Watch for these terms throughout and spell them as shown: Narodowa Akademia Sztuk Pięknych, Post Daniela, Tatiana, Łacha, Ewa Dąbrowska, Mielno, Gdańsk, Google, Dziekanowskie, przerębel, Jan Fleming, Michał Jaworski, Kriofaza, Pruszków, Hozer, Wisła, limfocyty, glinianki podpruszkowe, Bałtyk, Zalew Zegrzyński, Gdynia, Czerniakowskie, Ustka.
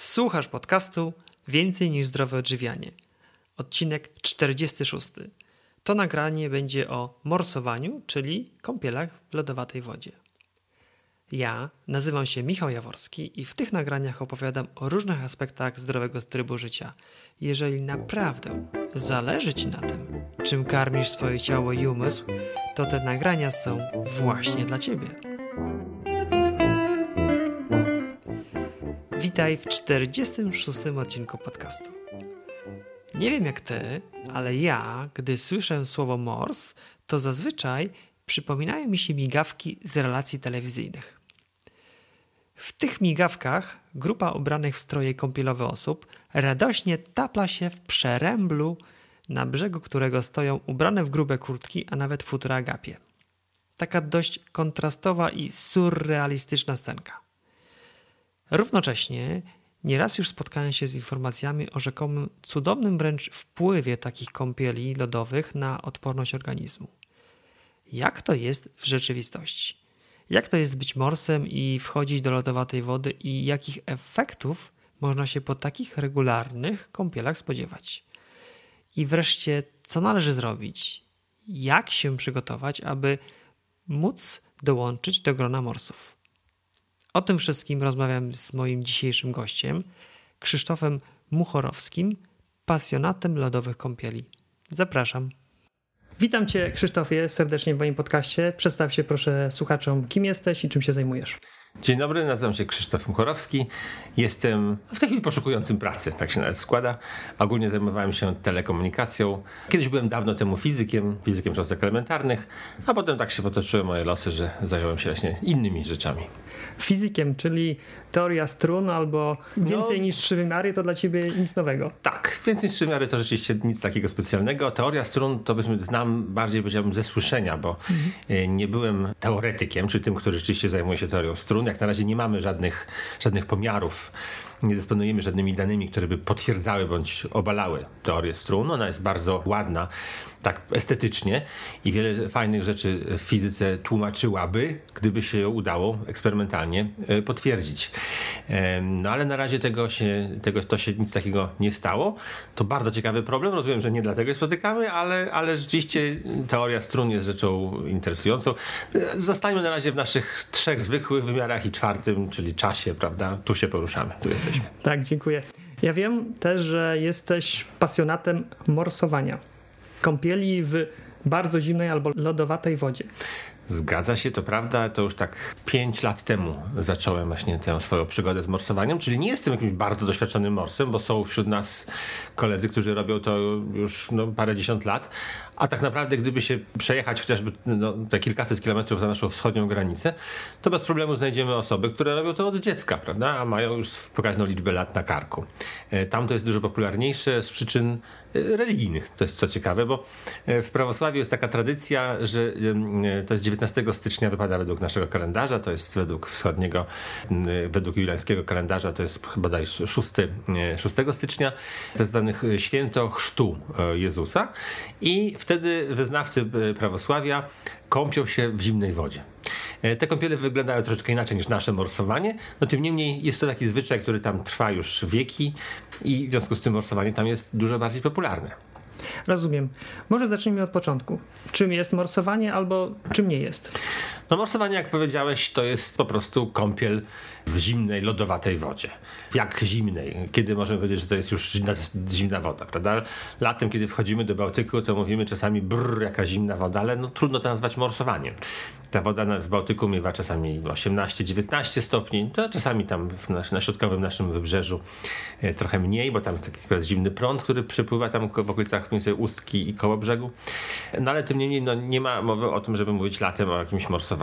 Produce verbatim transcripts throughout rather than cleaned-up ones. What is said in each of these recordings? Słuchasz podcastu Więcej niż zdrowe odżywianie. Odcinek czterdziesty szósty. To nagranie będzie o morsowaniu, czyli kąpielach w lodowatej wodzie. Ja nazywam się Michał Jaworski i w tych nagraniach opowiadam o różnych aspektach zdrowego trybu życia. Jeżeli naprawdę zależy Ci na tym, czym karmisz swoje ciało i umysł, to te nagrania są właśnie dla Ciebie. Witaj w czterdziestym szóstym odcinku podcastu. Nie wiem jak Ty, ale ja, gdy słyszę słowo mors, to zazwyczaj przypominają mi się migawki z relacji telewizyjnych. W tych migawkach grupa ubranych w stroje kąpielowe osób radośnie tapla się w przeręblu, na brzegu którego stoją ubrane w grube kurtki, a nawet futra agapie. Taka dość kontrastowa i surrealistyczna scenka. Równocześnie nieraz już spotkałem się z informacjami o rzekomym cudownym wręcz wpływie takich kąpieli lodowych na odporność organizmu. Jak to jest w rzeczywistości? Jak to jest być morsem i wchodzić do lodowatej wody i jakich efektów można się po takich regularnych kąpielach spodziewać? I wreszcie, co należy zrobić? Jak się przygotować, aby móc dołączyć do grona morsów? O tym wszystkim rozmawiam z moim dzisiejszym gościem, Krzysztofem Muchorowskim, pasjonatem lodowych kąpieli. Zapraszam. Witam Cię, Krzysztofie, serdecznie w moim podcaście. Przedstaw się proszę słuchaczom, kim jesteś i czym się zajmujesz. Dzień dobry, nazywam się Krzysztof Muchorowski. Jestem w tej chwili poszukującym pracy, tak się nawet składa. Ogólnie zajmowałem się telekomunikacją. Kiedyś byłem dawno temu fizykiem, fizykiem cząstek elementarnych, a potem tak się potoczyły moje losy, że zająłem się właśnie innymi rzeczami. Fizykiem, czyli teoria strun albo więcej no, niż trzy wymiary to dla Ciebie nic nowego. Tak, więcej niż trzy wymiary to rzeczywiście nic takiego specjalnego. Teoria strun to powiedzmy znam bardziej, powiedziałbym, ze słyszenia, bo mhm. nie byłem teoretykiem, czy tym, który rzeczywiście zajmuje się teorią strun. Jak na razie nie mamy żadnych, żadnych pomiarów, nie dysponujemy żadnymi danymi, które by potwierdzały bądź obalały teorię strun. Ona jest bardzo ładna, tak estetycznie i wiele fajnych rzeczy w fizyce tłumaczyłaby, gdyby się ją udało eksperymentalnie potwierdzić. No ale na razie tego się, tego, to się nic takiego nie stało. To bardzo ciekawy problem. Rozumiem, że nie dlatego się spotykamy, ale, ale rzeczywiście teoria strun jest rzeczą interesującą. Zostańmy na razie w naszych trzech zwykłych wymiarach i czwartym, czyli czasie, prawda? Tu się poruszamy, tu jesteśmy. Tak, dziękuję. Ja wiem też, że jesteś pasjonatem morsowania. Kąpieli w bardzo zimnej albo lodowatej wodzie. Zgadza się, to prawda, to już tak pięć lat temu zacząłem właśnie tę swoją przygodę z morsowaniem, czyli nie jestem jakimś bardzo doświadczonym morsem, bo są wśród nas koledzy, którzy robią to już no, parędziesiąt lat, a tak naprawdę gdyby się przejechać chociażby no, te kilkaset kilometrów za naszą wschodnią granicę, to bez problemu znajdziemy osoby, które robią to od dziecka, prawda, a mają już pokaźną liczbę lat na karku. Tam to jest dużo popularniejsze z przyczyn religijnych, to jest co ciekawe, bo w prawosławiu jest taka tradycja, że to jest dziewiętnastego stycznia wypada według naszego kalendarza, to jest według wschodniego, według juliańskiego kalendarza, to jest chyba daj szóstego stycznia, to jest zwanych święto chrztu Jezusa i wtedy wyznawcy prawosławia kąpią się w zimnej wodzie. Te kąpiele wyglądają troszeczkę inaczej niż nasze morsowanie, no tym niemniej jest to taki zwyczaj, który tam trwa już wieki i w związku z tym morsowanie tam jest dużo bardziej popularne. Rozumiem. Może zacznijmy od początku. Czym jest morsowanie albo czym nie jest? No morsowanie, jak powiedziałeś, to jest po prostu kąpiel w zimnej, lodowatej wodzie. Jak zimnej? Kiedy możemy powiedzieć, że to jest już zimna, zimna woda, prawda? Latem, kiedy wchodzimy do Bałtyku, to mówimy czasami brrr, jaka zimna woda, ale no, trudno to nazwać morsowaniem. Ta woda w Bałtyku miewa czasami osiemnaście dziewiętnaście stopni, to czasami tam na środkowym naszym wybrzeżu trochę mniej, bo tam jest taki zimny prąd, który przepływa tam w okolicach między Ustki i koło brzegu. No ale tym niemniej no, nie ma mowy o tym, żeby mówić latem o jakimś morsowaniu.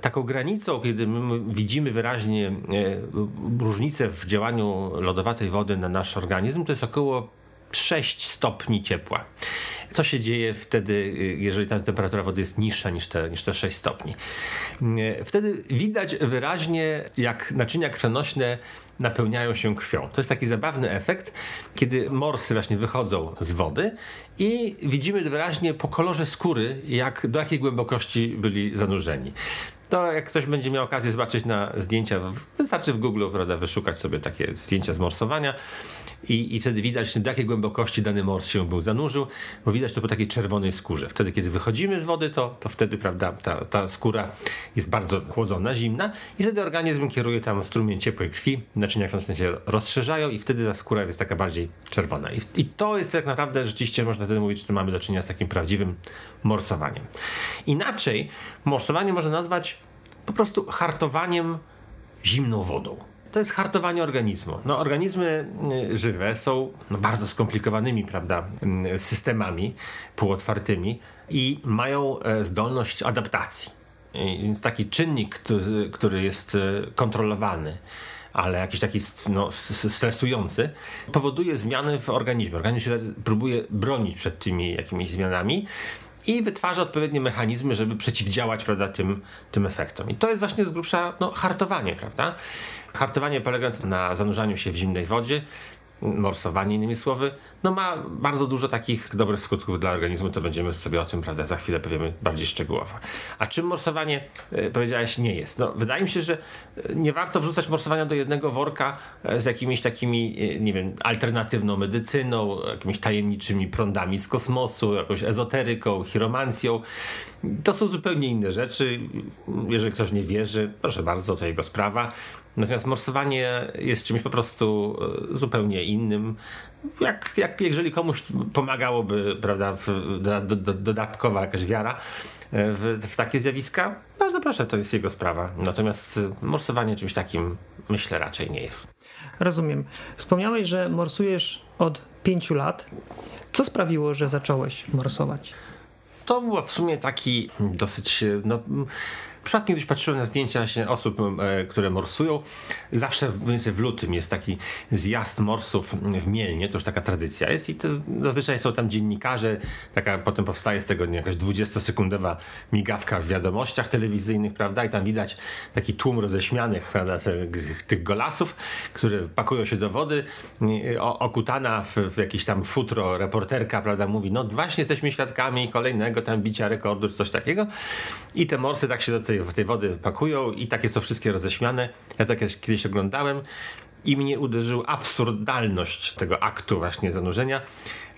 Taką granicą, kiedy my widzimy wyraźnie różnicę w działaniu lodowatej wody na nasz organizm, to jest około sześć stopni ciepła. Co się dzieje wtedy, jeżeli ta temperatura wody jest niższa niż te, niż te sześć stopni? Wtedy widać wyraźnie, jak naczynia krwionośne napełniają się krwią. To jest taki zabawny efekt, kiedy morsy właśnie wychodzą z wody i widzimy wyraźnie po kolorze skóry, jak, do jakiej głębokości byli zanurzeni. to jak ktoś będzie miał okazję zobaczyć na zdjęcia, wystarczy w Google, prawda, wyszukać sobie takie zdjęcia z morsowania i, i wtedy widać, do jakiej głębokości dany mors się był zanurzył, bo widać to po takiej czerwonej skórze. Wtedy, kiedy wychodzimy z wody, to, to wtedy, prawda, ta, ta skóra jest bardzo chłodzona, zimna i wtedy organizm kieruje tam strumień ciepłej krwi, naczynia krążne się rozszerzają i wtedy ta skóra jest taka bardziej czerwona. I, i to jest tak naprawdę, rzeczywiście można wtedy mówić, że tu mamy do czynienia z takim prawdziwym morsowaniem. Inaczej morsowanie można nazwać po prostu hartowaniem zimną wodą. To jest hartowanie organizmu. No, organizmy żywe są no, bardzo skomplikowanymi, prawda, systemami półotwartymi i mają zdolność adaptacji. I więc taki czynnik, który, który jest kontrolowany, ale jakiś taki no, stresujący, powoduje zmiany w organizmie. Organizm się próbuje bronić przed tymi jakimiś zmianami i wytwarza odpowiednie mechanizmy, żeby przeciwdziałać, prawda, tym, tym efektom. I to jest właśnie z grubsza no, hartowanie, prawda? Hartowanie polegające na zanurzaniu się w zimnej wodzie, morsowanie innymi słowy, no ma bardzo dużo takich dobrych skutków dla organizmu, to będziemy sobie o tym, prawda, za chwilę powiemy bardziej szczegółowo. A czym morsowanie, powiedziałeś, nie jest? No, wydaje mi się, że nie warto wrzucać morsowania do jednego worka z jakimiś takimi, nie wiem, alternatywną medycyną, jakimiś tajemniczymi prądami z kosmosu, jakąś ezoteryką, chiromancją. To są zupełnie inne rzeczy. Jeżeli ktoś nie wierzy, proszę bardzo, to jego sprawa. Natomiast morsowanie jest czymś po prostu zupełnie innym. Jak, jak jeżeli komuś pomagałoby, prawda, w, do, do, dodatkowa jakaś wiara w, w takie zjawiska, bardzo proszę, to jest jego sprawa. Natomiast morsowanie czymś takim, myślę, raczej nie jest. Rozumiem. Wspomniałeś, że morsujesz od pięciu lat. Co sprawiło, że zacząłeś morsować? To był w sumie taki dosyć... No, Przypadkiem, gdyś patrzyłem na zdjęcia osób, które morsują, zawsze w lutym jest taki zjazd morsów w Mielnie, to już taka tradycja jest i to zazwyczaj są tam dziennikarze, taka potem powstaje z tego jakaś dwudziestosekundowa migawka w wiadomościach telewizyjnych, prawda, i tam widać taki tłum roześmianych, prawda, tych, tych golasów, które pakują się do wody, okutana w, w jakieś tam futro reporterka, prawda, mówi, no właśnie jesteśmy świadkami kolejnego tam bicia rekordu czy coś takiego i te morsy tak się do w tej wody pakują i takie są wszystkie roześmiane. Ja tak kiedyś oglądałem i mnie uderzył absurdalność tego aktu właśnie zanurzenia,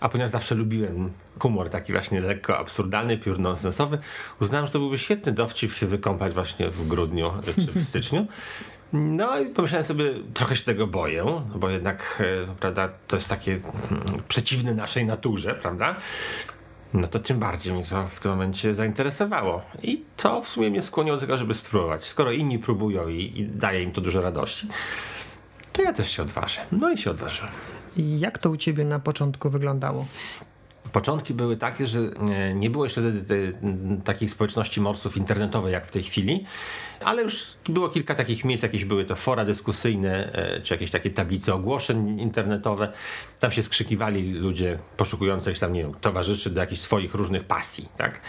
a ponieważ zawsze lubiłem humor taki właśnie lekko absurdalny, piór nonsensowy, uznałem, że to byłby świetny dowcip się wykąpać właśnie w grudniu czy w styczniu. No i pomyślałem sobie, trochę się tego boję, bo jednak, prawda, to jest takie przeciwne naszej naturze, prawda? No to tym bardziej mnie to w tym momencie zainteresowało. I to w sumie mnie skłoniło do tego, żeby spróbować. Skoro inni próbują i, i daje im to dużo radości, to ja też się odważę. No i się odważyłem. Jak to u ciebie na początku wyglądało? Początki były takie, że nie było jeszcze wtedy takiej społeczności morsów internetowej jak w tej chwili, ale już było kilka takich miejsc, jakieś były to fora dyskusyjne, czy jakieś takie tablice ogłoszeń internetowe. Tam się skrzykiwali ludzie poszukujący tam, nie wiem, towarzyszy do jakichś swoich różnych pasji, tak?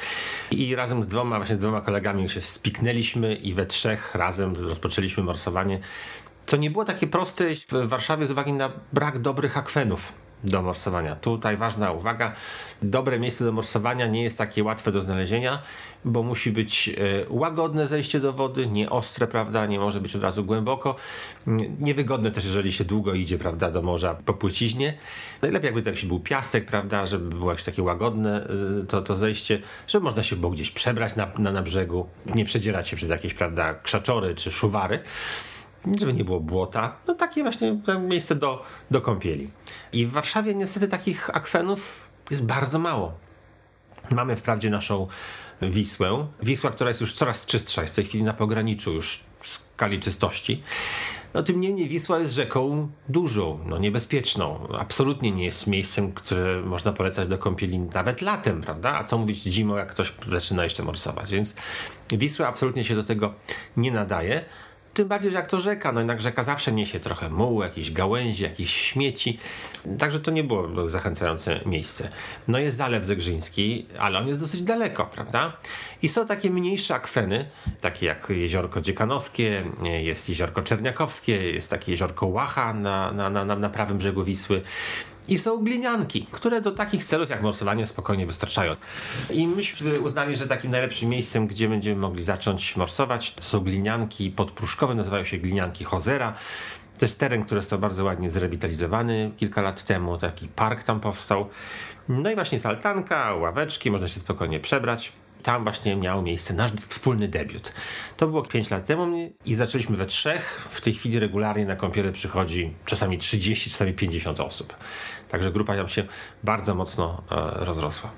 I razem z dwoma, właśnie z dwoma kolegami się spiknęliśmy i we trzech razem rozpoczęliśmy morsowanie, co nie było takie proste w Warszawie z uwagi na brak dobrych akwenów do morsowania. Tutaj ważna uwaga, dobre miejsce do morsowania nie jest takie łatwe do znalezienia, bo musi być łagodne zejście do wody, nie ostre, prawda, nie może być od razu głęboko, niewygodne też, jeżeli się długo idzie, prawda, do morza po płyciźnie. Najlepiej jakby tak się był piasek, prawda, żeby było jakieś takie łagodne to, to zejście, żeby można się było gdzieś przebrać na, na, na brzegu, nie przedzierać się przez jakieś, prawda, krzaczory czy szuwary, żeby nie było błota, no takie właśnie miejsce do, do kąpieli. I w Warszawie niestety takich akwenów jest bardzo mało. Mamy wprawdzie naszą Wisłę, Wisła, która jest już coraz czystsza, jest w tej chwili na pograniczu już skali czystości. No tym niemniej Wisła jest rzeką dużą, no niebezpieczną. Absolutnie nie jest miejscem, które można polecać do kąpieli nawet latem, prawda? A co mówić zimą, jak ktoś zaczyna jeszcze morsować. Więc Wisła absolutnie się do tego nie nadaje. Tym bardziej, że jak to rzeka, no jednak rzeka zawsze niesie trochę mułu, jakieś gałęzi, jakieś śmieci. Także to nie było zachęcające miejsce. No jest Zalew Zegrzyński, ale on jest dosyć daleko, prawda? I są takie mniejsze akweny, takie jak jeziorko Dziekanowskie, jest jeziorko Czerniakowskie, jest takie jeziorko Łacha na, na, na, na prawym brzegu Wisły. I są glinianki, które do takich celów jak morsowanie spokojnie wystarczają. I myśmy uznali, że takim najlepszym miejscem, gdzie będziemy mogli zacząć morsować, to są glinianki podpruszkowe, nazywają się glinianki Hozera. To jest teren, który został bardzo ładnie zrewitalizowany kilka lat temu, taki park tam powstał. No i właśnie jest altanka, ławeczki, można się spokojnie przebrać. Tam właśnie miał miejsce nasz wspólny debiut. To było pięć lat temu i zaczęliśmy we trzech. W tej chwili regularnie na kąpielę przychodzi czasami trzydzieści, czasami pięćdziesiąt osób. Także grupa nam się bardzo mocno rozrosła.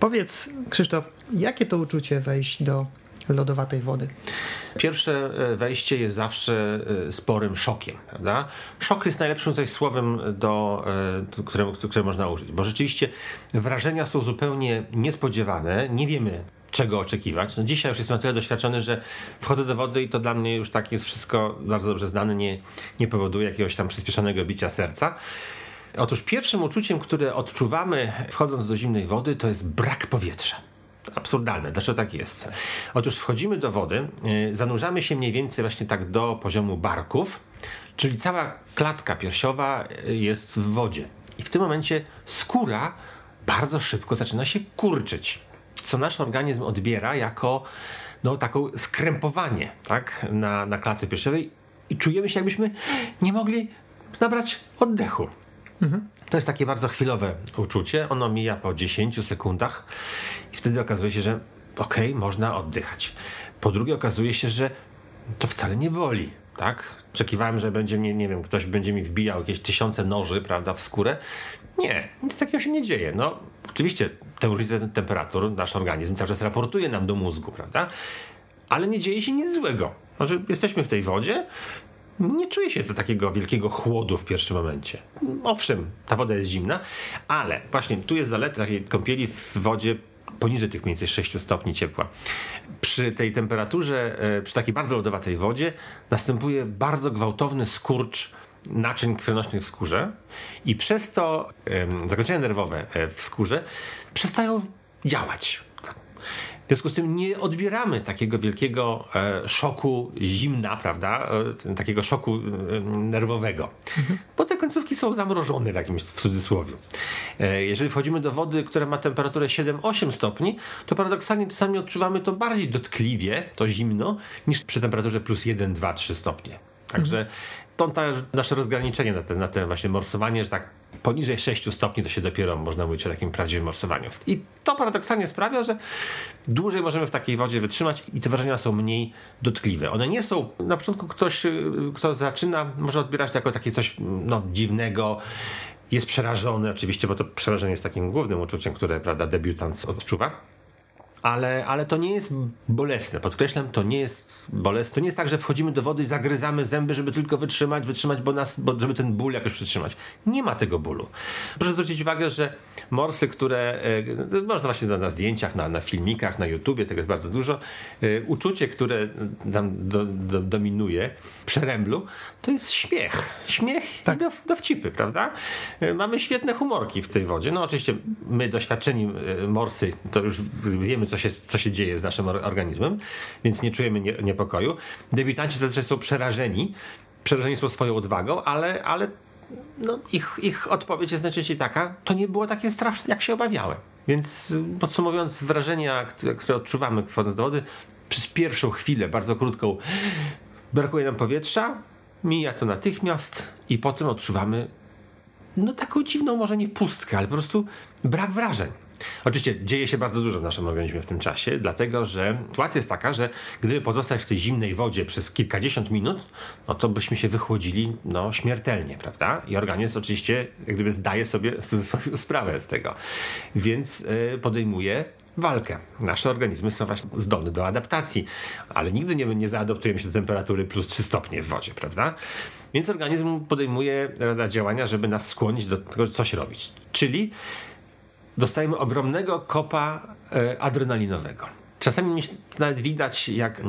Powiedz, Krzysztof, jakie to uczucie wejść do lodowatej wody? Pierwsze wejście jest zawsze sporym szokiem, prawda? Szok jest najlepszym tutaj słowem, do, które, które można użyć, bo rzeczywiście wrażenia są zupełnie niespodziewane, nie wiemy czego oczekiwać. No dzisiaj już jestem na tyle doświadczony, że wchodzę do wody i to dla mnie już tak jest wszystko bardzo dobrze znane, nie, nie powoduje jakiegoś tam przyspieszonego bicia serca. Otóż pierwszym uczuciem, które odczuwamy wchodząc do zimnej wody, to jest brak powietrza. Absurdalne. Dlaczego tak jest? Otóż wchodzimy do wody, zanurzamy się mniej więcej właśnie tak do poziomu barków, czyli cała klatka piersiowa jest w wodzie. I w tym momencie skóra bardzo szybko zaczyna się kurczyć, co nasz organizm odbiera jako no, taką skrępowanie, tak, na, na klatce piersiowej i czujemy się, jakbyśmy nie mogli nabrać oddechu. Mhm. To jest takie bardzo chwilowe uczucie, ono mija po dziesięciu sekundach i wtedy okazuje się, że okej, okay, można oddychać. Po drugie okazuje się, że to wcale nie boli, tak? Oczekiwałem, że będzie mnie, nie wiem, ktoś będzie mi wbijał jakieś tysiące noży, prawda, w skórę. Nie, nic takiego się nie dzieje. No, oczywiście tę różnicę temperatur nasz organizm cały czas raportuje nam do mózgu, prawda? Ale nie dzieje się nic złego. Znaczy, jesteśmy w tej wodzie, nie czuje się to takiego wielkiego chłodu w pierwszym momencie. Owszem, ta woda jest zimna, ale właśnie tu jest zaleta takiej kąpieli w wodzie poniżej tych mniej więcej sześciu stopni ciepła. Przy tej temperaturze, przy takiej bardzo lodowatej wodzie następuje bardzo gwałtowny skurcz naczyń krwionośnych w skórze i przez to zakończenia nerwowe w skórze przestają działać. W związku z tym nie odbieramy takiego wielkiego e, szoku zimna, prawda, e, takiego szoku e, nerwowego, mhm. bo te końcówki są zamrożone w jakimś w cudzysłowie. E, jeżeli wchodzimy do wody, która ma temperaturę siedem osiem stopni, to paradoksalnie czasami odczuwamy to bardziej dotkliwie, to zimno, niż przy temperaturze plus jeden, dwa, trzy stopnie. Także mhm. to ta, nasze rozgraniczenie na ten, na ten właśnie morsowanie, że tak poniżej sześciu stopni to się dopiero można mówić o takim prawdziwym morsowaniu. I to paradoksalnie sprawia, że dłużej możemy w takiej wodzie wytrzymać i te wrażenia są mniej dotkliwe. One nie są, na początku ktoś, kto zaczyna, może odbierać to jako takie coś no, dziwnego, jest przerażony oczywiście, bo to przerażenie jest takim głównym uczuciem, które, prawda, debiutant odczuwa. Ale, ale to nie jest bolesne, podkreślam, to nie jest bolesne, to nie jest tak, że wchodzimy do wody i zagryzamy zęby, żeby tylko wytrzymać, wytrzymać, bo nas, bo, żeby ten ból jakoś przytrzymać. Nie ma tego bólu. Proszę zwrócić uwagę, że morsy, które, e, można właśnie na, na zdjęciach, na, na filmikach, na YouTubie, tego jest bardzo dużo, e, uczucie, które tam do, do, dominuje w przeręblu, to jest śmiech. Śmiech tak. i do, dowcipy, prawda? E, mamy świetne humorki w tej wodzie. No oczywiście my doświadczeni e, morsy, to już wiemy, Co się, co się dzieje z naszym organizmem, więc nie czujemy nie, niepokoju. Debiutanci zazwyczaj są przerażeni, przerażeni są swoją odwagą, ale, ale no, ich, ich odpowiedź jest najczęściej taka, to nie było takie straszne, jak się obawiałem. Więc podsumowując, wrażenia, które odczuwamy wchodząc do wody, przez pierwszą chwilę, bardzo krótką, brakuje nam powietrza, mija to natychmiast i potem odczuwamy no taką dziwną, może nie pustkę, ale po prostu brak wrażeń. Oczywiście dzieje się bardzo dużo w naszym organizmie w tym czasie, dlatego że sytuacja jest taka, że gdyby pozostać w tej zimnej wodzie przez kilkadziesiąt minut, no to byśmy się wychłodzili no, śmiertelnie, prawda? I organizm oczywiście jak gdyby zdaje sobie sprawę z tego, więc podejmuje walkę. Nasze organizmy są właśnie zdolne do adaptacji, ale nigdy nie, nie zaadoptujemy się do temperatury plus trzy stopnie w wodzie, prawda? Więc organizm podejmuje działania, żeby nas skłonić do tego, coś robić. Czyli dostajemy ogromnego kopa adrenalinowego. Czasami nawet widać, jak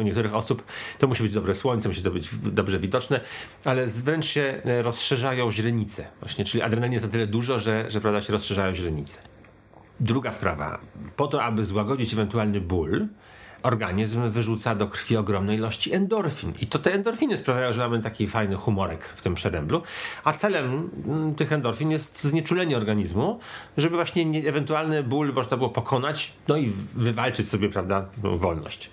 u niektórych osób, to musi być dobre słońce, musi to być dobrze widoczne, ale wręcz się rozszerzają źrenice. Właśnie, czyli adrenalin jest na tyle dużo, że, że prawda, się rozszerzają źrenice. Druga sprawa. Po to, aby złagodzić ewentualny ból, organizm wyrzuca do krwi ogromne ilości endorfin. I to te endorfiny sprawiają, że mamy taki fajny humorek w tym przeręblu. A celem tych endorfin jest znieczulenie organizmu, żeby właśnie ewentualny ból można było pokonać, no i wywalczyć sobie, prawda, wolność.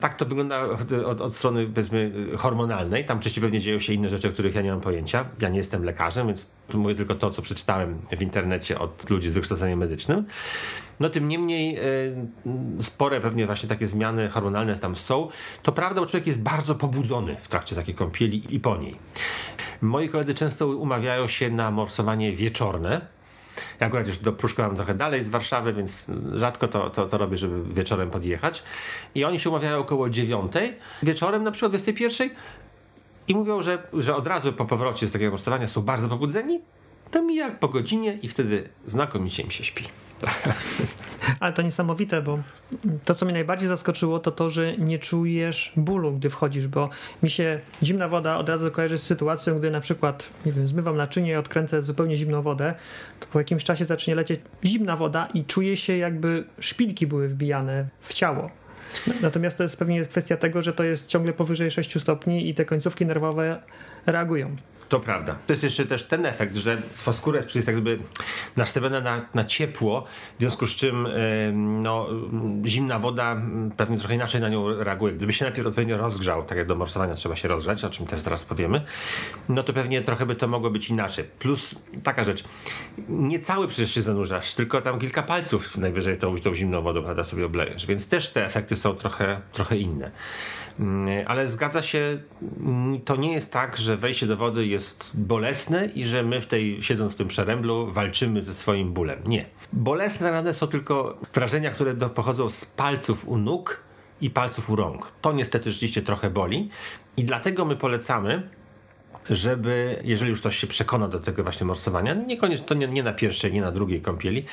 Tak to wygląda od, od strony, powiedzmy, hormonalnej. Tam oczywiście pewnie dzieją się inne rzeczy, o których ja nie mam pojęcia. Ja nie jestem lekarzem, więc mówię tylko to, co przeczytałem w internecie od ludzi z wykształceniem medycznym. No tym niemniej y, spore pewnie właśnie takie zmiany hormonalne tam są. To prawda, bo człowiek jest bardzo pobudzony w trakcie takiej kąpieli i po niej. Moi koledzy często umawiają się na morsowanie wieczorne. Ja akurat już do Pruszka mam trochę dalej z Warszawy, więc rzadko to, to, to robię, żeby wieczorem podjechać. I oni się umawiają około dziewiątej, wieczorem na przykład dwudziestej pierwszej i mówią, że, że od razu po powrocie z takiego morsowania są bardzo pobudzeni. To mija po godzinie i wtedy znakomicie im się śpi. Ale to niesamowite, bo to, co mnie najbardziej zaskoczyło, to to, że nie czujesz bólu, gdy wchodzisz, bo mi się zimna woda od razu kojarzy z sytuacją, gdy na przykład, nie wiem, zmywam naczynie i odkręcę zupełnie zimną wodę, to po jakimś czasie zacznie lecieć zimna woda i czuję się, jakby szpilki były wbijane w ciało. Natomiast to jest pewnie kwestia tego, że to jest ciągle powyżej sześciu stopni i te końcówki nerwowe reagują. To prawda. To jest jeszcze też ten efekt, że fosfura jest jakby nastawiona na, na ciepło, w związku z czym yy, no, zimna woda pewnie trochę inaczej na nią reaguje. Gdyby się najpierw odpowiednio rozgrzał, tak jak do morsowania trzeba się rozgrzać, o czym też zaraz powiemy, no to pewnie trochę by to mogło być inaczej. Plus taka rzecz, nie cały przecież się zanurzasz, tylko tam kilka palców najwyżej tą, tą zimną wodą, prawda, sobie oblejesz, więc też te efekty są trochę, trochę inne. Ale zgadza się, to nie jest tak, że wejście do wody jest bolesne i że my w tej, siedząc w tym przeręblu, walczymy ze swoim bólem. Nie. Bolesne rany są tylko wrażenia, które do, pochodzą z palców u nóg i palców u rąk. To niestety rzeczywiście trochę boli i dlatego my polecamy, żeby, jeżeli już ktoś się przekona do tego właśnie morsowania, niekoniecznie to nie, nie na pierwszej, nie na drugiej kąpieli,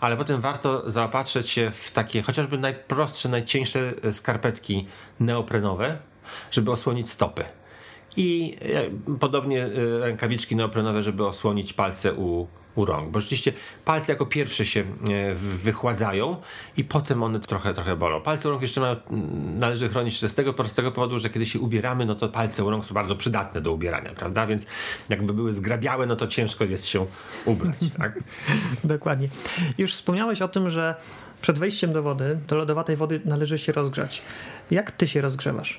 ale potem warto zaopatrzyć się w takie chociażby najprostsze, najcieńsze skarpetki neoprenowe, żeby osłonić stopy. I podobnie rękawiczki neoprenowe, żeby osłonić palce u, u rąk. Bo rzeczywiście palce jako pierwsze się wychładzają i potem one trochę, trochę bolą. Palce u rąk jeszcze mają, należy chronić z tego prostego powodu, że kiedy się ubieramy, no to palce u rąk są bardzo przydatne do ubierania, prawda? Więc jakby były zgrabiałe, no to ciężko jest się ubrać. Tak? Dokładnie. Już wspomniałeś o tym, że przed wejściem do wody, do lodowatej wody należy się rozgrzać. Jak ty się rozgrzewasz?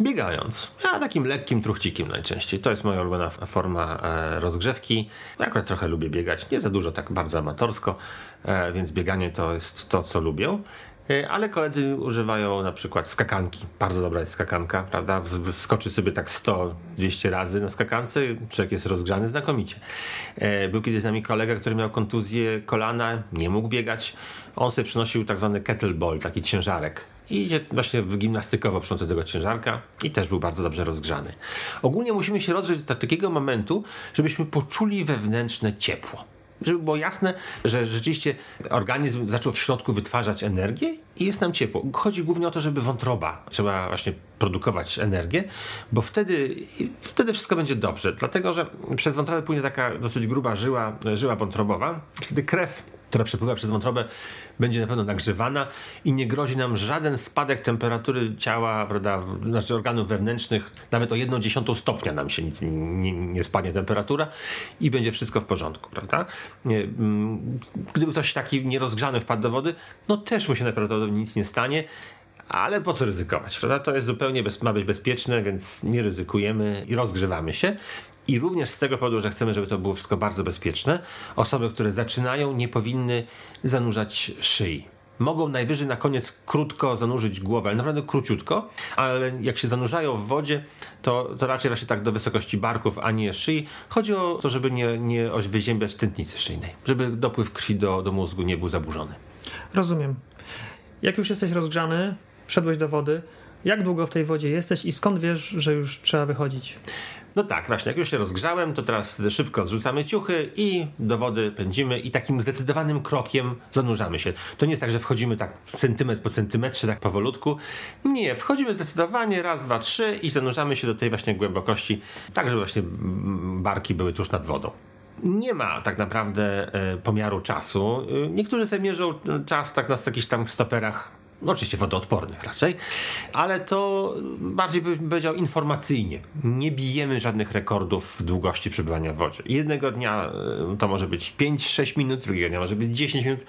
Biegając, a takim lekkim truchcikiem najczęściej. To jest moja ulubiona forma rozgrzewki. Ja akurat trochę lubię biegać, nie za dużo, tak bardzo amatorsko, więc bieganie to jest to, co lubię. Ale koledzy używają na przykład skakanki. Bardzo dobra jest skakanka, prawda? Skoczy sobie tak sto dwieście razy na skakance, człowiek jest rozgrzany znakomicie. Był kiedyś z nami kolega, który miał kontuzję kolana, nie mógł biegać. On sobie przynosił tak zwany kettleball, taki ciężarek. I właśnie gimnastykowo przyniósł tego ciężarka i też był bardzo dobrze rozgrzany. Ogólnie musimy się rozgrzać do takiego momentu, żebyśmy poczuli wewnętrzne ciepło. Żeby było jasne, że rzeczywiście organizm zaczął w środku wytwarzać energię i jest nam ciepło. Chodzi głównie o to, żeby wątroba, trzeba właśnie produkować energię, bo wtedy, wtedy wszystko będzie dobrze. Dlatego, że przez wątrobę płynie taka dosyć gruba żyła, żyła wątrobowa, wtedy krew, która przepływa przez wątrobę, będzie na pewno nagrzewana i nie grozi nam żaden spadek temperatury ciała, prawda, znaczy organów wewnętrznych, nawet o jedną dziesiątą stopnia nam się nie, nie, nie spadnie temperatura i będzie wszystko w porządku, prawda? Gdyby ktoś taki nierozgrzany wpadł do wody, no też mu się najprawdopodobniej nic nie stanie, ale po co ryzykować, prawda? To jest zupełnie, bez, ma być bezpieczne, więc nie ryzykujemy i rozgrzewamy się. I również z tego powodu, że chcemy, żeby to było wszystko bardzo bezpieczne, osoby, które zaczynają, nie powinny zanurzać szyi. Mogą najwyżej na koniec krótko zanurzyć głowę, ale naprawdę króciutko, ale jak się zanurzają w wodzie, to, to raczej właśnie tak do wysokości barków, a nie szyi. Chodzi o to, żeby nie, nie wyziębiać tętnicy szyjnej, żeby dopływ krwi do, do mózgu nie był zaburzony. Rozumiem. Jak już jesteś rozgrzany, wszedłeś do wody, jak długo w tej wodzie jesteś i skąd wiesz, że już trzeba wychodzić? No tak, właśnie, jak już się rozgrzałem, to teraz szybko zrzucamy ciuchy i do wody pędzimy i takim zdecydowanym krokiem zanurzamy się. To nie jest tak, że wchodzimy tak centymetr po centymetrze, tak powolutku. Nie, wchodzimy zdecydowanie raz, dwa, trzy i zanurzamy się do tej właśnie głębokości, tak żeby właśnie barki były tuż nad wodą. Nie ma tak naprawdę pomiaru czasu. Niektórzy sobie mierzą czas tak na jakichś tam stoperach, oczywiście wodoodpornych raczej, ale to bardziej bym powiedział informacyjnie. Nie bijemy żadnych rekordów w długości przebywania w wodzie. Jednego dnia to może być pięć sześć minut, drugiego dnia może być dziesięć minut.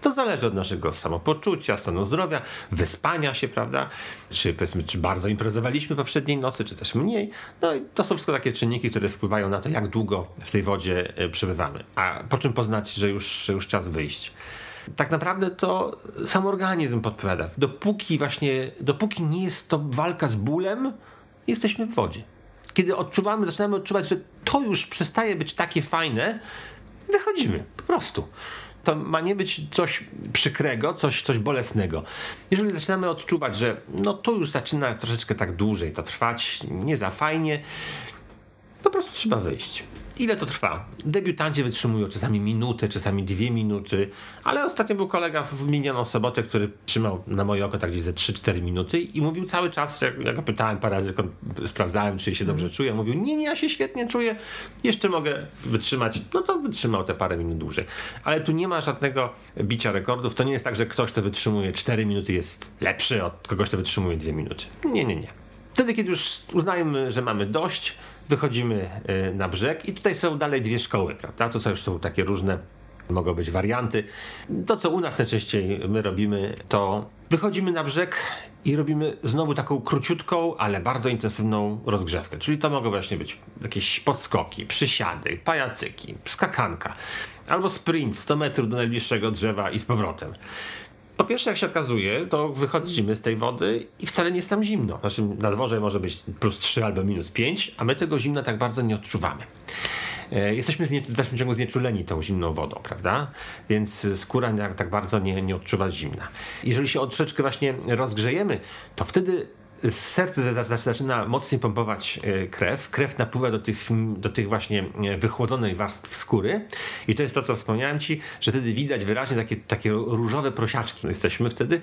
To zależy od naszego samopoczucia, stanu zdrowia, wyspania się, prawda? Czy powiedzmy, czy bardzo imprezowaliśmy poprzedniej nocy, czy też mniej. No i to są wszystko takie czynniki, które wpływają na to, jak długo w tej wodzie przebywamy. A po czym poznać, że już, że już czas wyjść? Tak naprawdę to sam organizm podpowiada. Dopóki właśnie, dopóki nie jest to walka z bólem, jesteśmy w wodzie. Kiedy odczuwamy, zaczynamy odczuwać, że to już przestaje być takie fajne, wychodzimy po prostu. To ma nie być coś przykrego, coś, coś bolesnego. Jeżeli zaczynamy odczuwać, że no to już zaczyna troszeczkę tak dłużej to trwać, nie za fajnie, po prostu trzeba wyjść. Ile to trwa? Debiutanci wytrzymują czasami minutę, czasami dwie minuty, ale ostatnio był kolega w minioną sobotę, który trzymał na moje oko tak gdzieś ze trzy cztery minuty i mówił cały czas, jak, jak go pytałem parę razy, sprawdzałem, czy się dobrze czuje, mówił, nie, nie, ja się świetnie czuję, jeszcze mogę wytrzymać, no to wytrzymał te parę minut dłużej. Ale tu nie ma żadnego bicia rekordów, to nie jest tak, że ktoś, kto wytrzymuje cztery minuty jest lepszy od kogoś, kto wytrzymuje dwie minuty. Nie, nie, nie. Wtedy, kiedy już uznajemy, że mamy dość, wychodzimy na brzeg i tutaj są dalej dwie szkoły, prawda? To są już są takie różne, mogą być warianty. To, co u nas najczęściej my robimy, to wychodzimy na brzeg i robimy znowu taką króciutką, ale bardzo intensywną rozgrzewkę. Czyli to mogą właśnie być jakieś podskoki, przysiady, pajacyki, skakanka albo sprint sto metrów do najbliższego drzewa i z powrotem. Po pierwsze, jak się okazuje, to wychodzimy z tej wody i wcale nie jest tam zimno. Znaczy, na dworze może być plus trzy albo minus pięć, a my tego zimna tak bardzo nie odczuwamy. E, jesteśmy znie- w dalszym ciągu znieczuleni tą zimną wodą, prawda? Więc skóra tak, tak bardzo nie, nie odczuwa zimna. Jeżeli się troszeczkę właśnie rozgrzejemy, to wtedy serce zaczyna mocniej pompować krew. Krew napływa do tych, do tych właśnie wychłodzonej warstw skóry i to jest to, co wspomniałem ci, że wtedy widać wyraźnie takie, takie różowe prosiaczki jesteśmy wtedy,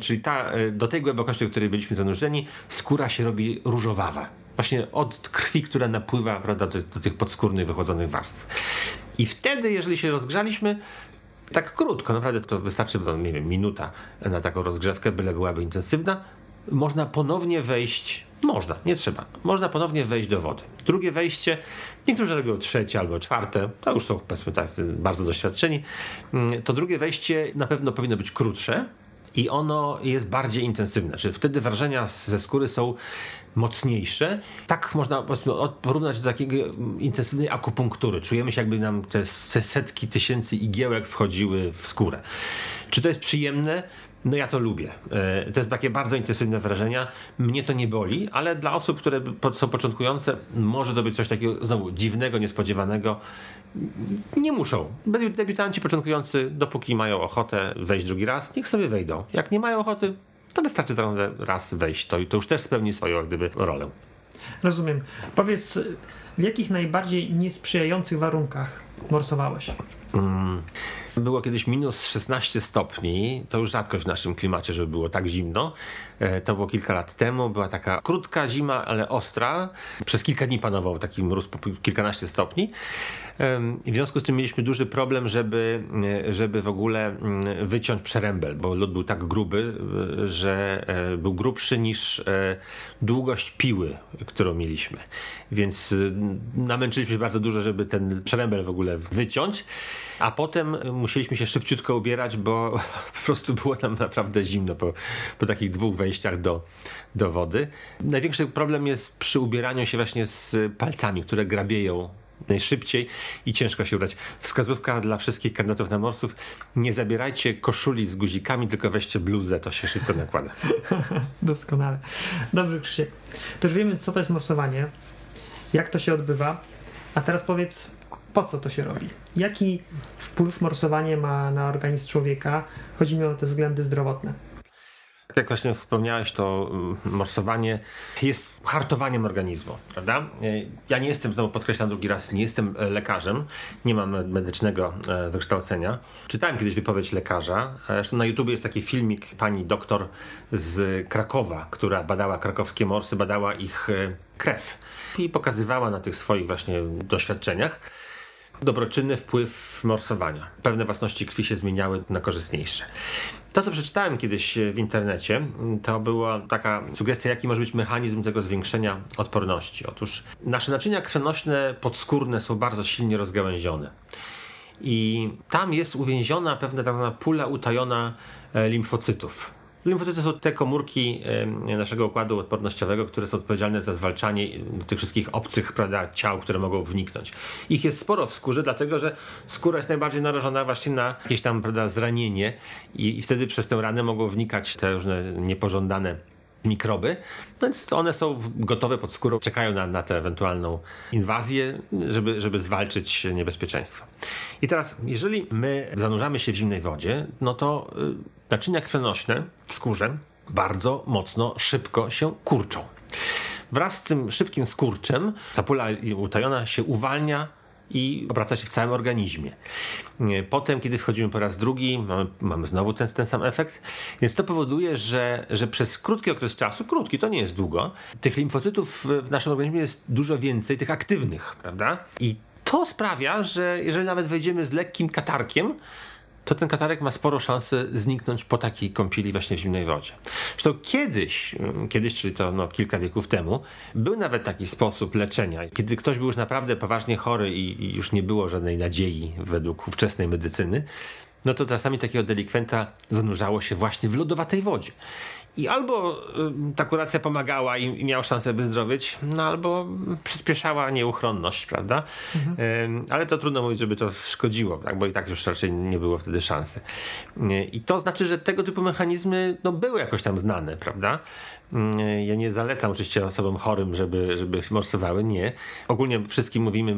czyli ta, do tej głębokości, do której byliśmy zanurzeni, skóra się robi różowawa. Właśnie od krwi, która napływa, prawda, do, do tych podskórnych wychłodzonych warstw. I wtedy, jeżeli się rozgrzaliśmy, tak krótko, naprawdę to wystarczy, no, nie wiem, minuta na taką rozgrzewkę, byle byłaby intensywna, można ponownie wejść, można, nie trzeba, można ponownie wejść do wody. Drugie wejście, niektórzy robią trzecie albo czwarte, to już są, powiedzmy, tak, bardzo doświadczeni. To drugie wejście na pewno powinno być krótsze i ono jest bardziej intensywne, czyli wtedy wrażenia ze skóry są mocniejsze. Tak można porównać do takiej intensywnej akupunktury. Czujemy się, jakby nam te setki tysięcy igiełek wchodziły w skórę. Czy to jest przyjemne? No ja to lubię. To jest takie bardzo intensywne wrażenia. Mnie to nie boli, ale dla osób, które są początkujące, może to być coś takiego znowu dziwnego, niespodziewanego. Nie muszą. Debiutanci początkujący, dopóki mają ochotę wejść drugi raz, niech sobie wejdą. Jak nie mają ochoty, to wystarczy tam raz wejść. To, to już też spełni swoją jak gdyby rolę. Rozumiem. Powiedz, w jakich najbardziej niesprzyjających warunkach morsowałeś? Hmm. Było kiedyś minus szesnaście stopni, to już rzadkość w naszym klimacie, żeby było tak zimno. To było kilka lat temu, była taka krótka zima, ale ostra. Przez kilka dni panował taki mróz po kilkanaście stopni. I w związku z tym mieliśmy duży problem, żeby, żeby w ogóle wyciąć przerębel, bo lód był tak gruby, że był grubszy niż długość piły, którą mieliśmy. Więc namęczyliśmy się bardzo dużo, żeby ten przerębel w ogóle wyciąć. A potem musieliśmy się szybciutko ubierać, bo po prostu było nam naprawdę zimno po, po takich dwóch wejściach do, do wody. Największy problem jest przy ubieraniu się właśnie z palcami, które grabieją najszybciej i ciężko się ubrać. Wskazówka dla wszystkich kandydatów na morsów: nie zabierajcie koszuli z guzikami, tylko weźcie bluzę, to się szybko nakłada. Doskonale. Dobrze, Krzysiek. To już wiemy, co to jest morsowanie, jak to się odbywa, a teraz powiedz, po co to się robi? Jaki wpływ morsowanie ma na organizm człowieka? Chodzi mi o te względy zdrowotne. Jak właśnie wspomniałeś, to morsowanie jest hartowaniem organizmu, prawda? Ja nie jestem, znowu podkreślam drugi raz, nie jestem lekarzem, nie mam medycznego wykształcenia. Czytałem kiedyś wypowiedź lekarza, zresztą na YouTubie jest taki filmik pani doktor z Krakowa, która badała krakowskie morsy, badała ich krew i pokazywała na tych swoich właśnie doświadczeniach dobroczynny wpływ morsowania. Pewne własności krwi się zmieniały na korzystniejsze. To, co przeczytałem kiedyś w internecie, to była taka sugestia, jaki może być mechanizm tego zwiększenia odporności. Otóż nasze naczynia krwionośne podskórne są bardzo silnie rozgałęzione i tam jest uwięziona pewna tak zwana pula utajona limfocytów. Limfocyty są te komórki naszego układu odpornościowego, które są odpowiedzialne za zwalczanie tych wszystkich obcych, prawda, ciał, które mogą wniknąć. Ich jest sporo w skórze, dlatego że skóra jest najbardziej narażona właśnie na jakieś tam, prawda, zranienie i, i wtedy przez tę ranę mogą wnikać te różne niepożądane mikroby, więc one są gotowe pod skórą, czekają na, na tę ewentualną inwazję, żeby, żeby zwalczyć niebezpieczeństwo. I teraz, jeżeli my zanurzamy się w zimnej wodzie, no to y, naczynia krwionośne w skórze bardzo mocno, szybko się kurczą. Wraz z tym szybkim skurczem ta pula utajona się uwalnia i obraca się w całym organizmie. Potem, kiedy wchodzimy po raz drugi, mamy, mamy znowu ten, ten sam efekt, więc to powoduje, że, że przez krótki okres czasu, krótki, to nie jest długo, tych limfocytów w naszym organizmie jest dużo więcej, tych aktywnych, prawda? I to sprawia, że jeżeli nawet wejdziemy z lekkim katarkiem, to ten katarek ma sporo szansy zniknąć po takiej kąpieli właśnie w zimnej wodzie. Zresztą kiedyś, kiedyś, czyli to no, kilka wieków temu, był nawet taki sposób leczenia. Kiedy ktoś był już naprawdę poważnie chory i, i już nie było żadnej nadziei według ówczesnej medycyny, no to czasami takiego delikwenta zanurzało się właśnie w lodowatej wodzie. I albo ta kuracja pomagała i miał szansę wyzdrowieć, no albo przyspieszała nieuchronność, prawda? Mhm. Ale to trudno mówić, żeby to szkodziło, tak? Bo i tak już raczej nie było wtedy szansy. I to znaczy, że tego typu mechanizmy no, były jakoś tam znane, prawda? Ja nie zalecam oczywiście osobom chorym, żeby, żeby morsowały, nie. Ogólnie wszystkim mówimy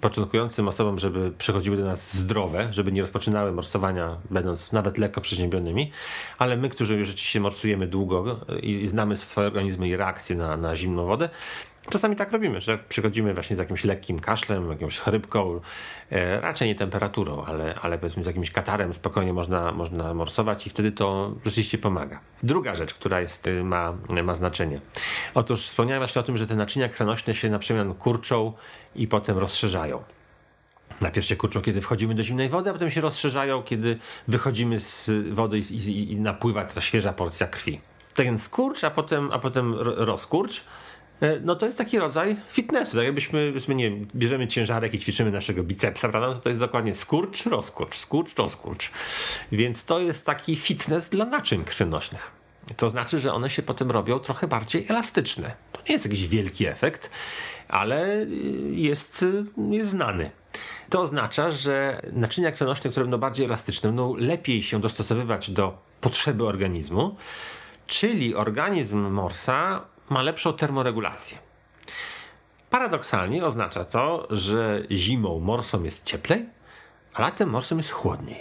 początkującym osobom, żeby przychodziły do nas zdrowe, żeby nie rozpoczynały morsowania, będąc nawet lekko przeziębionymi, ale my, którzy już się morsujemy długo i znamy swoje organizmy i reakcje na, na zimną wodę, czasami tak robimy, że przychodzimy właśnie z jakimś lekkim kaszlem, jakąś chrypką, raczej nie temperaturą, ale, ale powiedzmy z jakimś katarem spokojnie można, można morsować i wtedy to rzeczywiście pomaga. Druga rzecz, która jest, ma, ma znaczenie. Otóż wspomniałem właśnie o tym, że te naczynia krwionośne się na przemian kurczą i potem rozszerzają. Najpierw się kurczą, kiedy wchodzimy do zimnej wody, a potem się rozszerzają, kiedy wychodzimy z wody i, i, i napływa ta świeża porcja krwi. Ten skurcz, a potem, a potem rozkurcz. No to jest taki rodzaj fitnessu, tak jakbyśmy, nie wiem, bierzemy ciężarek i ćwiczymy naszego bicepsa, prawda? To, to jest dokładnie skurcz, rozkurcz, skurcz, rozkurcz. Więc to jest taki fitness dla naczyń krwionośnych. To znaczy, że one się potem robią trochę bardziej elastyczne. To nie jest jakiś wielki efekt, ale jest, jest znany. To oznacza, że naczynia krwionośne, które będą bardziej elastyczne, będą lepiej się dostosowywać do potrzeby organizmu, czyli organizm morsa ma lepszą termoregulację. Paradoksalnie oznacza to, że zimą morsom jest cieplej, a latem morsom jest chłodniej.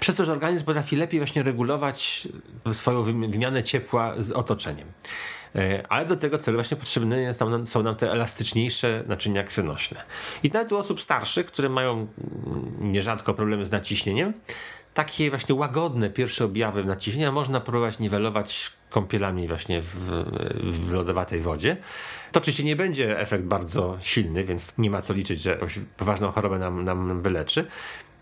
Przez to, że organizm potrafi lepiej właśnie regulować swoją wymianę ciepła z otoczeniem. Ale do tego celu właśnie potrzebne jest nam, są nam te elastyczniejsze naczynia krwionośne. I nawet u osób starszych, które mają nierzadko problemy z naciśnieniem, takie właśnie łagodne pierwsze objawy naciśnienia można próbować niwelować kąpielami właśnie w, w lodowatej wodzie. To oczywiście nie będzie efekt bardzo silny, więc nie ma co liczyć, że jakąś poważną chorobę nam, nam wyleczy.